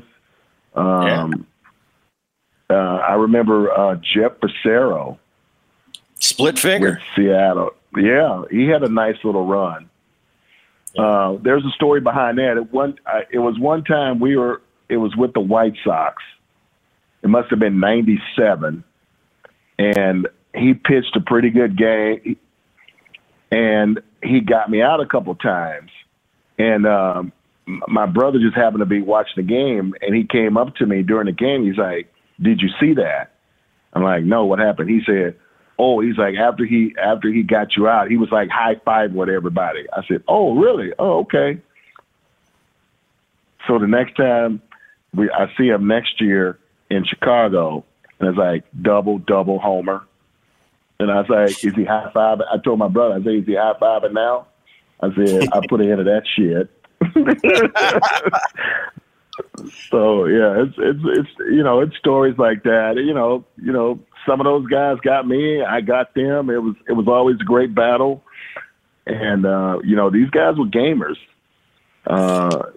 Um, yeah. uh, I remember uh, Jeff Passero. Split finger. With Seattle. Yeah, he had a nice little run. Uh, there's a story behind that. It, one, I, it was one time we were, it was with the White Sox. It must have been ninety-seven. And he pitched a pretty good game. And he got me out a couple times. And um, my brother just happened to be watching the game. And he came up to me during the game. He's like, did you see that? I'm like, no, what happened? He said, oh, he's like, after he after he got you out, he was like high-fiving with everybody. I said, oh, really? Oh, okay. So the next time we I see him next year in Chicago, and it's like, double, double, homer. And I was like, is he high-fiving? I told my brother, I said, is he high-fiving now? I said, I put an end to that shit. So, yeah, it's, it's, it's, you know, it's stories like that, you know, you know. Some of those guys got me. I got them. It was it was always a great battle, and uh, you know these guys were gamers. Uh,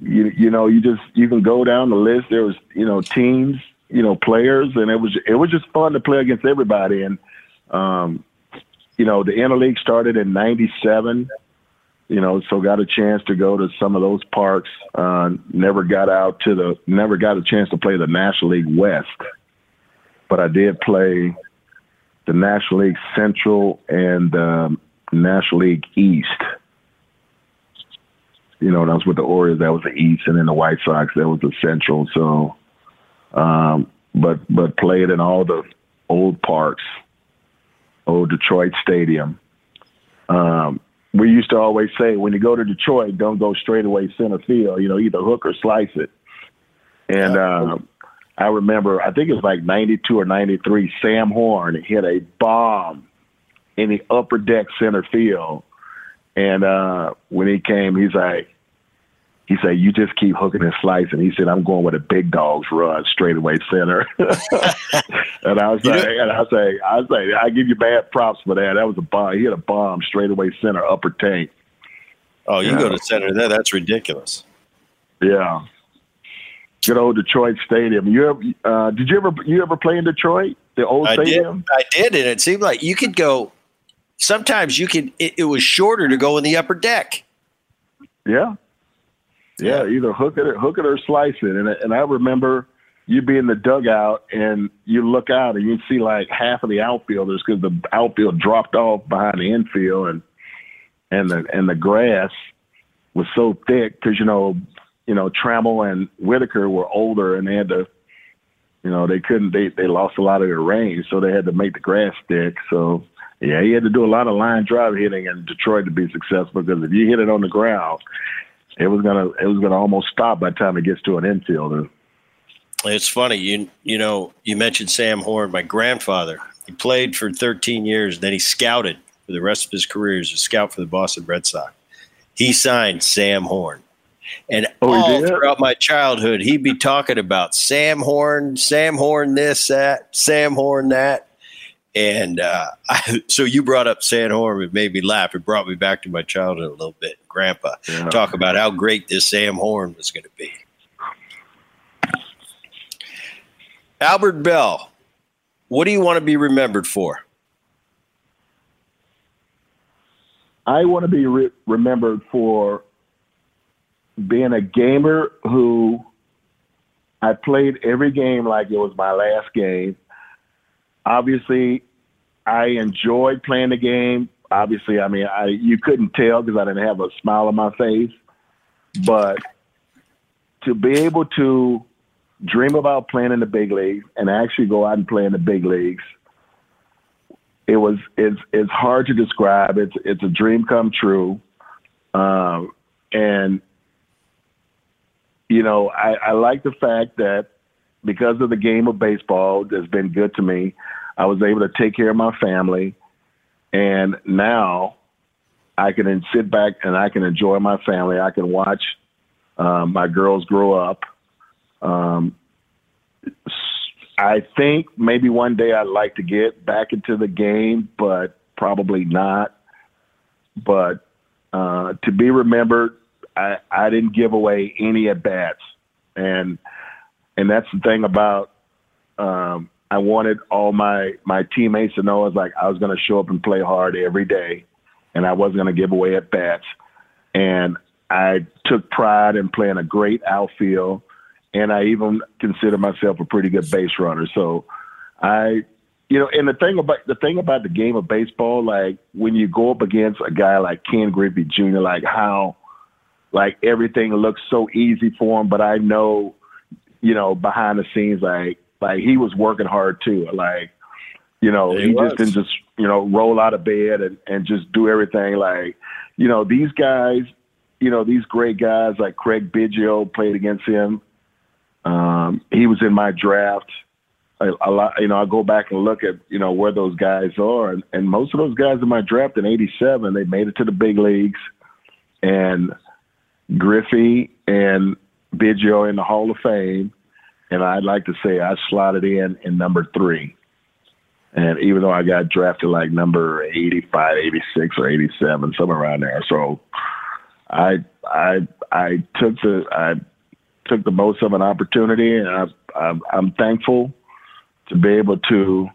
you you know you just you can go down the list. There was you know teams, you know players, and it was it was just fun to play against everybody. And um, you know the interleague started in ninety-seven. You know so got a chance to go to some of those parks. Uh, never got out to the never got a chance to play the National League West. But I did play the National League Central and um, National League East. You know, when I was with the Orioles, that was the East, and then the White Sox, that was the Central. So, um, but but played in all the old parks, old Detroit Stadium. Um, we used to always say, when you go to Detroit, don't go straight away center field. You know, either hook or slice it. And um, I remember, I think it was like ninety-two or ninety-three, Sam Horn hit a bomb in the upper deck center field. And uh, when he came, he's like, he said, you just keep hooking and slicing. He said, I'm going with a big dog's run straight away center. and I was like, and I was like, I was like, I give you bad props for that. That was a bomb. He hit a bomb straight away center, upper tank. Oh, you, you go know? to center there. That's ridiculous. Yeah. good old Detroit Stadium. You ever, uh, did you ever you ever play in Detroit? The old I stadium. Did. I did, and it seemed like you could go. Sometimes you could. It, it was shorter to go in the upper deck. Yeah, yeah. yeah. Either hook it, or, hook it, or slice it. And and I remember you'd be in the dugout and you look out and you'd see like half of the outfielders because the outfield dropped off behind the infield and and the and the grass was so thick because you know. You know, Trammell and Whitaker were older, and they had to, you know, they couldn't. They they lost a lot of their range, so they had to make the grass thick. So yeah, he had to do a lot of line drive hitting in Detroit to be successful because if you hit it on the ground, it was gonna it was gonna almost stop by the time it gets to an infielder. It's funny, you you know, you mentioned Sam Horn, my grandfather. He played for thirteen years, and then he scouted for the rest of his career as a scout for the Boston Red Sox. He signed Sam Horn. And oh, all throughout my childhood, he'd be talking about Sam Horn, Sam Horn this, that, Sam Horn that. And uh, I, so you brought up Sam Horn. It made me laugh. It brought me back to my childhood a little bit. Grandpa, yeah. Talk about how great this Sam Horn was going to be. Albert Belle, what do you want to be remembered for? I want to be re- remembered for being a gamer who I played every game like it was my last game. Obviously, I enjoyed playing the game. Obviously, I mean, I you couldn't tell because I didn't have a smile on my face. But to be able to dream about playing in the big leagues and actually go out and play in the big leagues, it was it's it's hard to describe. It's it's a dream come true, um, and you know, I, I like the fact that because of the game of baseball that's been good to me, I was able to take care of my family. And now I can sit back and I can enjoy my family. I can watch uh, my girls grow up. Um, I think maybe one day I'd like to get back into the game, but probably not. But uh, to be remembered, I, I didn't give away any at-bats, and and that's the thing about um, I wanted all my, my teammates to know I was like I was going to show up and play hard every day, and I wasn't going to give away at-bats. And I took pride in playing a great outfield, and I even consider myself a pretty good base runner. So I, you know, and the thing about the thing about the game of baseball, like when you go up against a guy like Ken Griffey Junior, like how Like everything looks so easy for him, but I know, you know, behind the scenes, like like he was working hard too. Like, you know, he, he just didn't just you know roll out of bed and, and just do everything. Like, you know, these guys, you know, these great guys like Craig Biggio played against him. Um, he was in my draft. A, a lot, you know, I go back and look at you know where those guys are, and, and most of those guys in my draft in eighty-seven, they made it to the big leagues, and Griffey and Biggio in the Hall of Fame, and I'd like to say I slotted in in number three. And even though I got drafted like number eighty-five, eighty-six, or eighty-seven, somewhere around there, so I I I took the I took the most of an opportunity, and I, I I'm thankful to be able to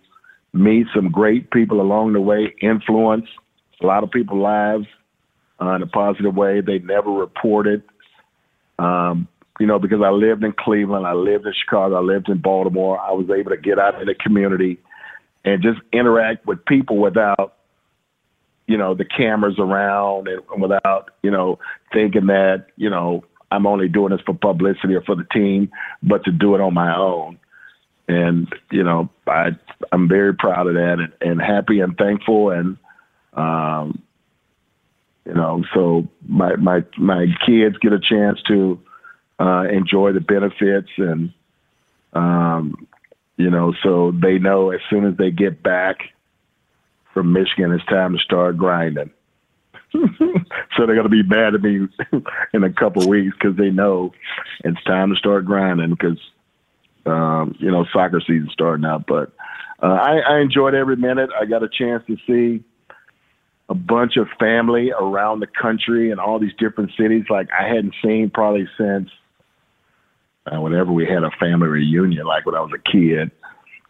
meet some great people along the way, influence a lot of people's lives. Uh, in a positive way. They never reported, um, you know, because I lived in Cleveland, I lived in Chicago, I lived in Baltimore. I was able to get out in the community and just interact with people without, you know, the cameras around and without, you know, thinking that, you know, I'm only doing this for publicity or for the team, but to do it on my own. And, you know, I, I'm very proud of that and, and happy and thankful and, um, you know, so my, my, my kids get a chance to uh, enjoy the benefits and, um, you know, so they know as soon as they get back from Michigan, it's time to start grinding. So they're going to be mad at me in a couple of weeks because they know it's time to start grinding because, um, you know, soccer season's starting out. But uh, I, I enjoyed every minute. I got a chance to see a bunch of family around the country and all these different cities. Like I hadn't seen probably since uh, whenever we had a family reunion, like when I was a kid.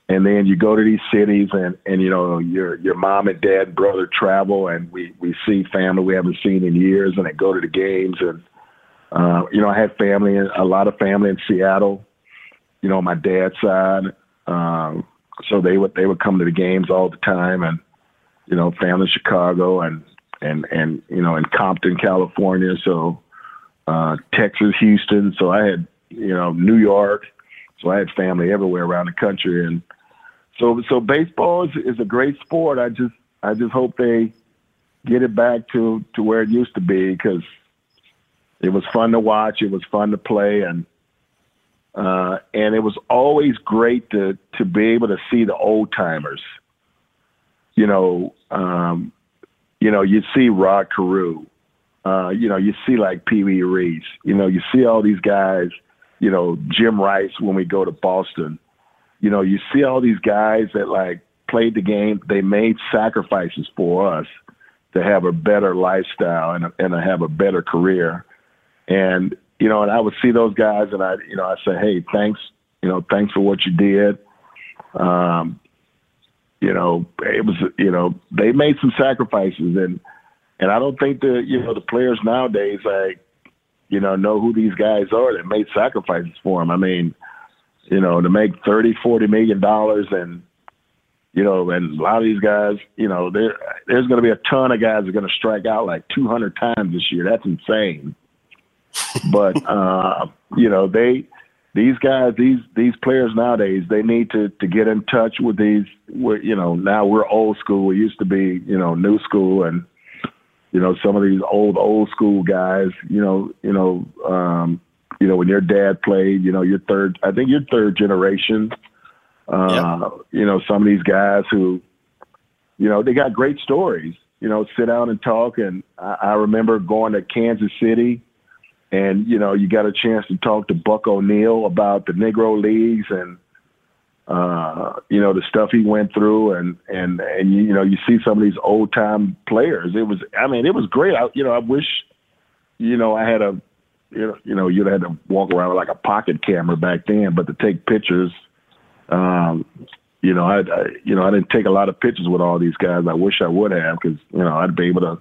And then you go to these cities and, and you know, your your mom and dad and brother travel, and we, we see family we haven't seen in years, and they go to the games. And, uh, you know, I had family, a lot of family in Seattle, you know, on my dad's side. Um, so they would they would come to the games all the time, and, you know, family in Chicago and, and, and you know, in Compton, California, so uh, Texas, Houston. So I had, you know, New York. So I had family everywhere around the country. And, So, so baseball is, is a great sport. I just, I just hope they get it back to, to where it used to be, because it was fun to watch. It was fun to play, and uh, and it was always great to to be able to see the old timers. You know, um, you know, you see Rod Carew, uh, you know, you see like Pee Wee Reese, you know, you see all these guys, you know, Jim Rice when we go to Boston. You know, you see all these guys that, like, played the game. They made sacrifices for us to have a better lifestyle and, and to have a better career. And, you know, and I would see those guys, and I, you know, I say, hey, thanks, you know, thanks for what you did. Um, you know, it was, you know, they made some sacrifices. And, and I don't think the, you know, the players nowadays, like, you know, know who these guys are that made sacrifices for them. I mean, you know, to make thirty, forty million dollars, and, you know, and a lot of these guys, you know, there there's going to be a ton of guys that are going to strike out like two hundred times this year. That's insane. But, uh, you know, they, these guys, these, these players nowadays, they need to, to get in touch with these, with, you know, now we're old school. We used to be, you know, new school, and, you know, some of these old, old school guys, you know, you know, um, you know, when your dad played, you know, your third, I think your third generation, uh, yep. You know, some of these guys who, you know, they got great stories, you know, sit down and talk. And I, I remember going to Kansas City, and, you know, you got a chance to talk to Buck O'Neill about the Negro Leagues and, uh, you know, the stuff he went through. And, and, and, you know, you see some of these old time players. It was, I mean, it was great. I, you know, I wish, you know, I had a, You know, you know, you'd have had to walk around with like a pocket camera back then, but to take pictures, um, you know, I, I, you know, I didn't take a lot of pictures with all these guys. I wish I would have, because, you know, I'd be able to,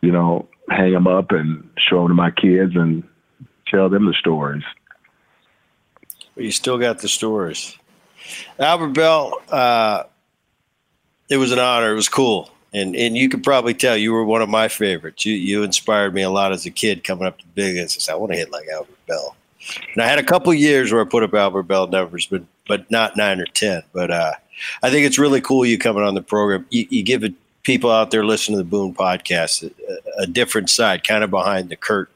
you know, hang them up and show them to my kids and tell them the stories. Well, you still got the stories. Albert Belle, uh, it was an honor. It was cool. And and you could probably tell you were one of my favorites. You you inspired me a lot as a kid coming up to the big and says, I want to hit like Albert Belle. And I had a couple of years where I put up Albert Belle numbers, but but not nine or ten. But uh, I think it's really cool you coming on the program. You, you give it, people out there listening to the Boone podcast a, a different side, kind of behind the curtain.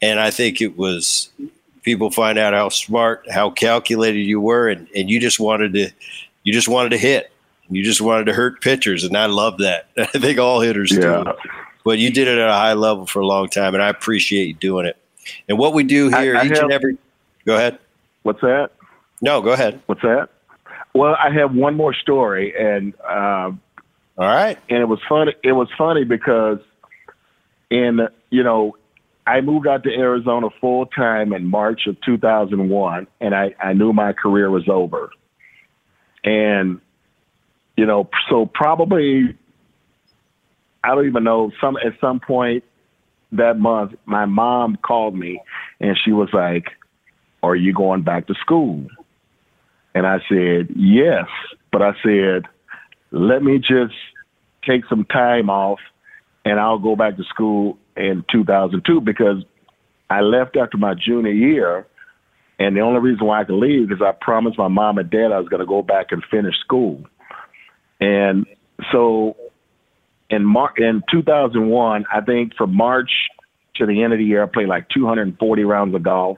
And I think it was people find out how smart, how calculated you were, and, and you just wanted to you just wanted to hit. You just wanted to hurt pitchers, and I love that. I think all hitters yeah. do. But you did it at a high level for a long time, and I appreciate you doing it. And what we do here, I, I each have, and every – go ahead. What's that? No, go ahead. What's that? Well, I have one more story, and uh, – all right. And it was funny, it was funny because, in you know, I moved out to Arizona full-time in March of two thousand one, and I, I knew my career was over. And – you know, so probably, I don't even know, some at some point that month, my mom called me, and she was like, are you going back to school? And I said, yes. But I said, let me just take some time off, and I'll go back to school in two thousand two, because I left after my junior year, and the only reason why I could leave is I promised my mom and dad I was going to go back and finish school. And so in Mar- in two thousand one, I think from March to the end of the year, I played like two hundred forty rounds of golf.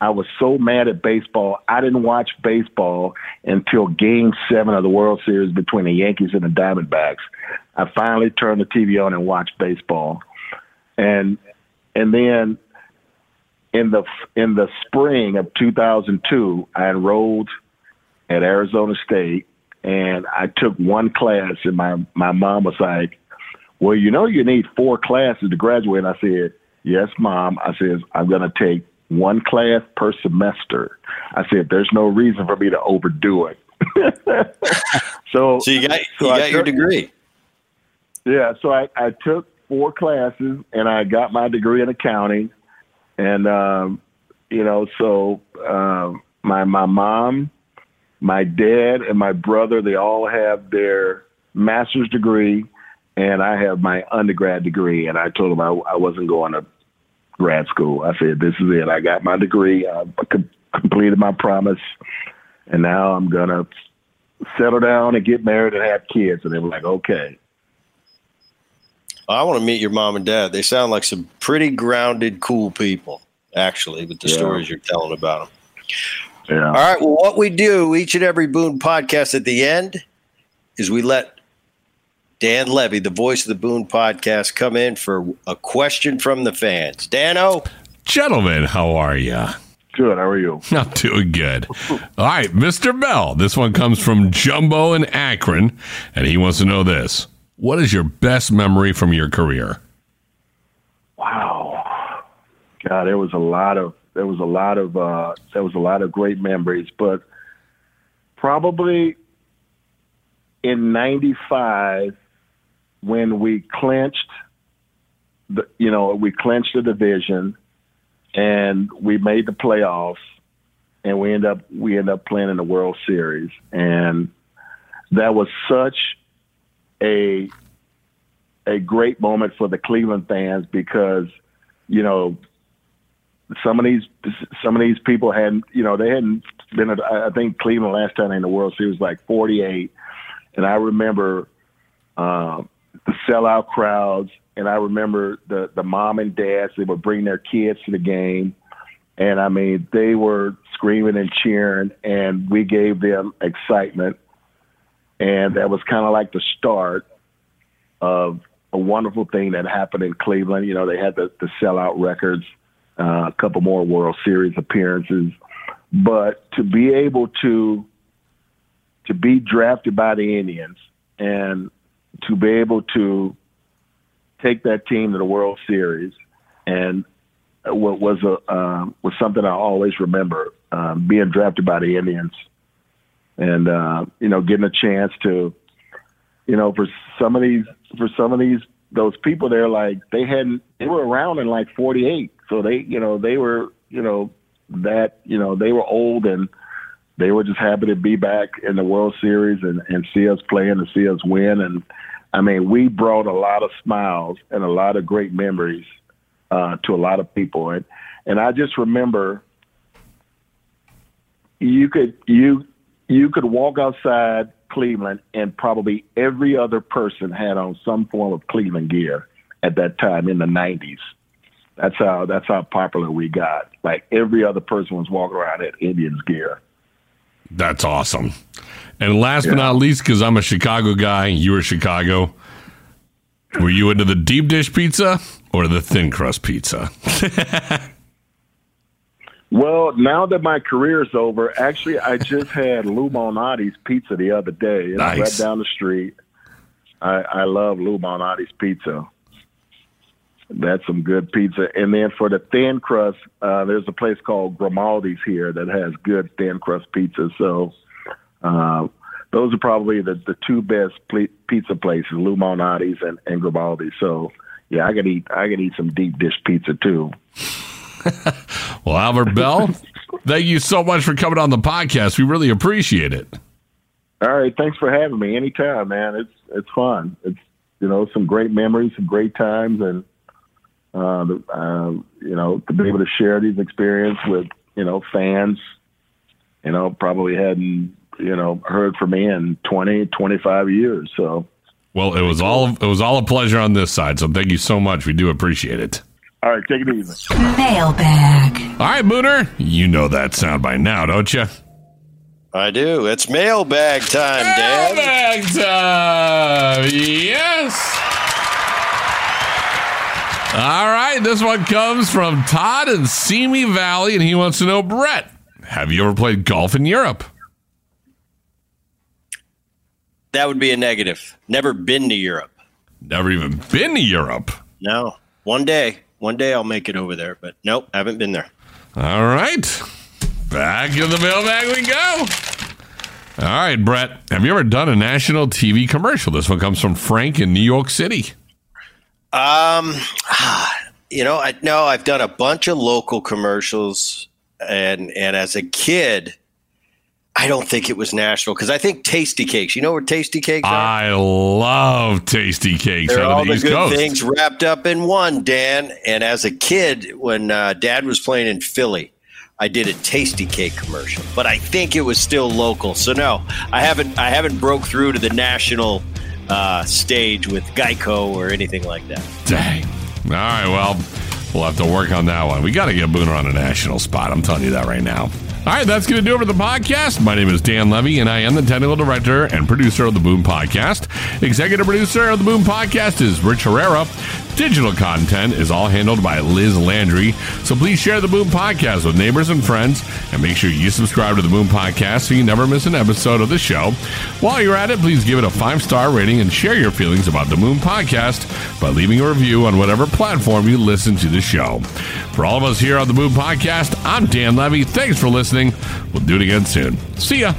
I was so mad at baseball. I didn't watch baseball until game seven of the World Series between the Yankees and the Diamondbacks. I finally turned the T V on and watched baseball. And and then in the in the spring of two thousand two, I enrolled at Arizona State. And I took one class, and my, my mom was like, well, you know, you need four classes to graduate. And I said, yes, Mom. I said, I'm going to take one class per semester. I said, there's no reason for me to overdo it. so, so you got, so you got took, your degree. Yeah. So I, I took four classes and I got my degree in accounting. And, um, you know, so uh, my my mom, my dad, and my brother, they all have their master's degree, and I have my undergrad degree. And I told them I, I wasn't going to grad school. I said, this is it. I got my degree. I com- completed my promise. And now I'm going to settle down and get married and have kids. And they were like, okay. I want to meet your mom and dad. They sound like some pretty grounded, cool people, actually, with the yeah. stories you're telling about them. Yeah. All right. Well, what we do each and every Boone podcast at the end is we let Dan Levy, the voice of the Boone podcast, come in for a question from the fans. Dano. Gentlemen, how are you? Good. How are you? I'm doing good. All right. Mister Bell, this one comes from Jumbo in Akron, and he wants to know this. What is your best memory from your career? Wow, God, there was a lot of there was a lot of uh, there was a lot of great memories, but probably in ninety-five when we clinched the you know we clinched the division and we made the playoffs and we end up we end up playing in the World Series, and that was such a a great moment for the Cleveland fans because, you know, some of these some of these people hadn't, you know, they hadn't been, I think Cleveland last time in the World Series was like forty-eight. And I remember uh, the sellout crowds, and I remember the, the mom and dads, they would bring their kids to the game. And, I mean, they were screaming and cheering, and we gave them excitement. And that was kind of like the start of a wonderful thing that happened in Cleveland. You know, they had the, the sellout records, uh, a couple more World Series appearances. But to be able to to be drafted by the Indians and to be able to take that team to the World Series, and what was a um, was something I always remember, um, being drafted by the Indians. And, uh, you know, getting a chance to, you know, for some of these, for some of these, those people there, like they hadn't, they were around in like forty-eight. So they, you know, they were, you know, that, you know, they were old and they were just happy to be back in the World Series and, and see us play and to see us win. And I mean, we brought a lot of smiles and a lot of great memories uh, to a lot of people. And, and I just remember you could, you, You could walk outside Cleveland and probably every other person had on some form of Cleveland gear at that time in the nineties. That's how that's how popular we got. Like every other person was walking around in Indians gear. That's awesome. And last yeah. but not least, because I'm a Chicago guy, you were Chicago. Were you into the deep dish pizza or the thin crust pizza? Well, now that my career's over, actually, I just had Lou Malnati's pizza the other day. It's nice. Right down the street. I, I love Lou Malnati's pizza. That's some good pizza. And then for the thin crust, uh, there's a place called Grimaldi's here that has good thin crust pizza. So uh, those are probably the, the two best pl- pizza places, Lou Malnati's and, and Grimaldi's. So, yeah, I could eat, I could eat some deep dish pizza, too. Well, Albert Bell, thank you so much for coming on the podcast. We really appreciate it. All right, thanks for having me. Anytime, man. It's it's fun. It's you know some great memories, some great times, and uh, the, uh, you know to be able to share these experiences with you know fans. You know, probably hadn't you know heard from me in twenty, twenty-five years. So, well, it was all it was all a pleasure on this side. So, thank you so much. We do appreciate it. All right, take it easy. Mailbag. All right, Booner, you know that sound by now, don't you? I do. It's mailbag time, Dan. Mailbag time, yes. All right, this one comes from Todd in Simi Valley, and he wants to know, Brett, have you ever played golf in Europe? That would be a negative. Never been to Europe. Never even been to Europe? No. One day. One day I'll make it over there, but nope, haven't been there. All right. Back in the mailbag we go. All right, Brett. Have you ever done a national T V commercial? This one comes from Frank in New York City. Um, you know, I no, I've done a bunch of local commercials, and and as a kid, I don't think it was national because I think Tasty Cakes. You know where Tasty Cakes are? I love Tasty Cakes. They're out all of the, the East good Coast. Things wrapped up in one, Dan. And as a kid, when uh, Dad was playing in Philly, I did a Tasty Cake commercial, but I think it was still local. So no, I haven't. I haven't broke through to the national uh, stage with Geico or anything like that. Dang. All right. Well, we'll have to work on that one. We got to get Boone on a national spot. I'm telling you that right now. All right, that's going to do it for the podcast. My name is Dan Levy, and I am the technical director and producer of the Boom Podcast. Executive producer of the Boom Podcast is Rich Herrera. Digital content is all handled by Liz Landry. So please share the Boom Podcast with neighbors and friends, and make sure you subscribe to the Boom Podcast so you never miss an episode of the show. While you're at it, please give it a five-star rating and share your feelings about the Boom Podcast by leaving a review on whatever platform you listen to the show. For all of us here on the Boom Podcast, I'm Dan Levy. Thanks for listening. We'll do it again soon. See ya.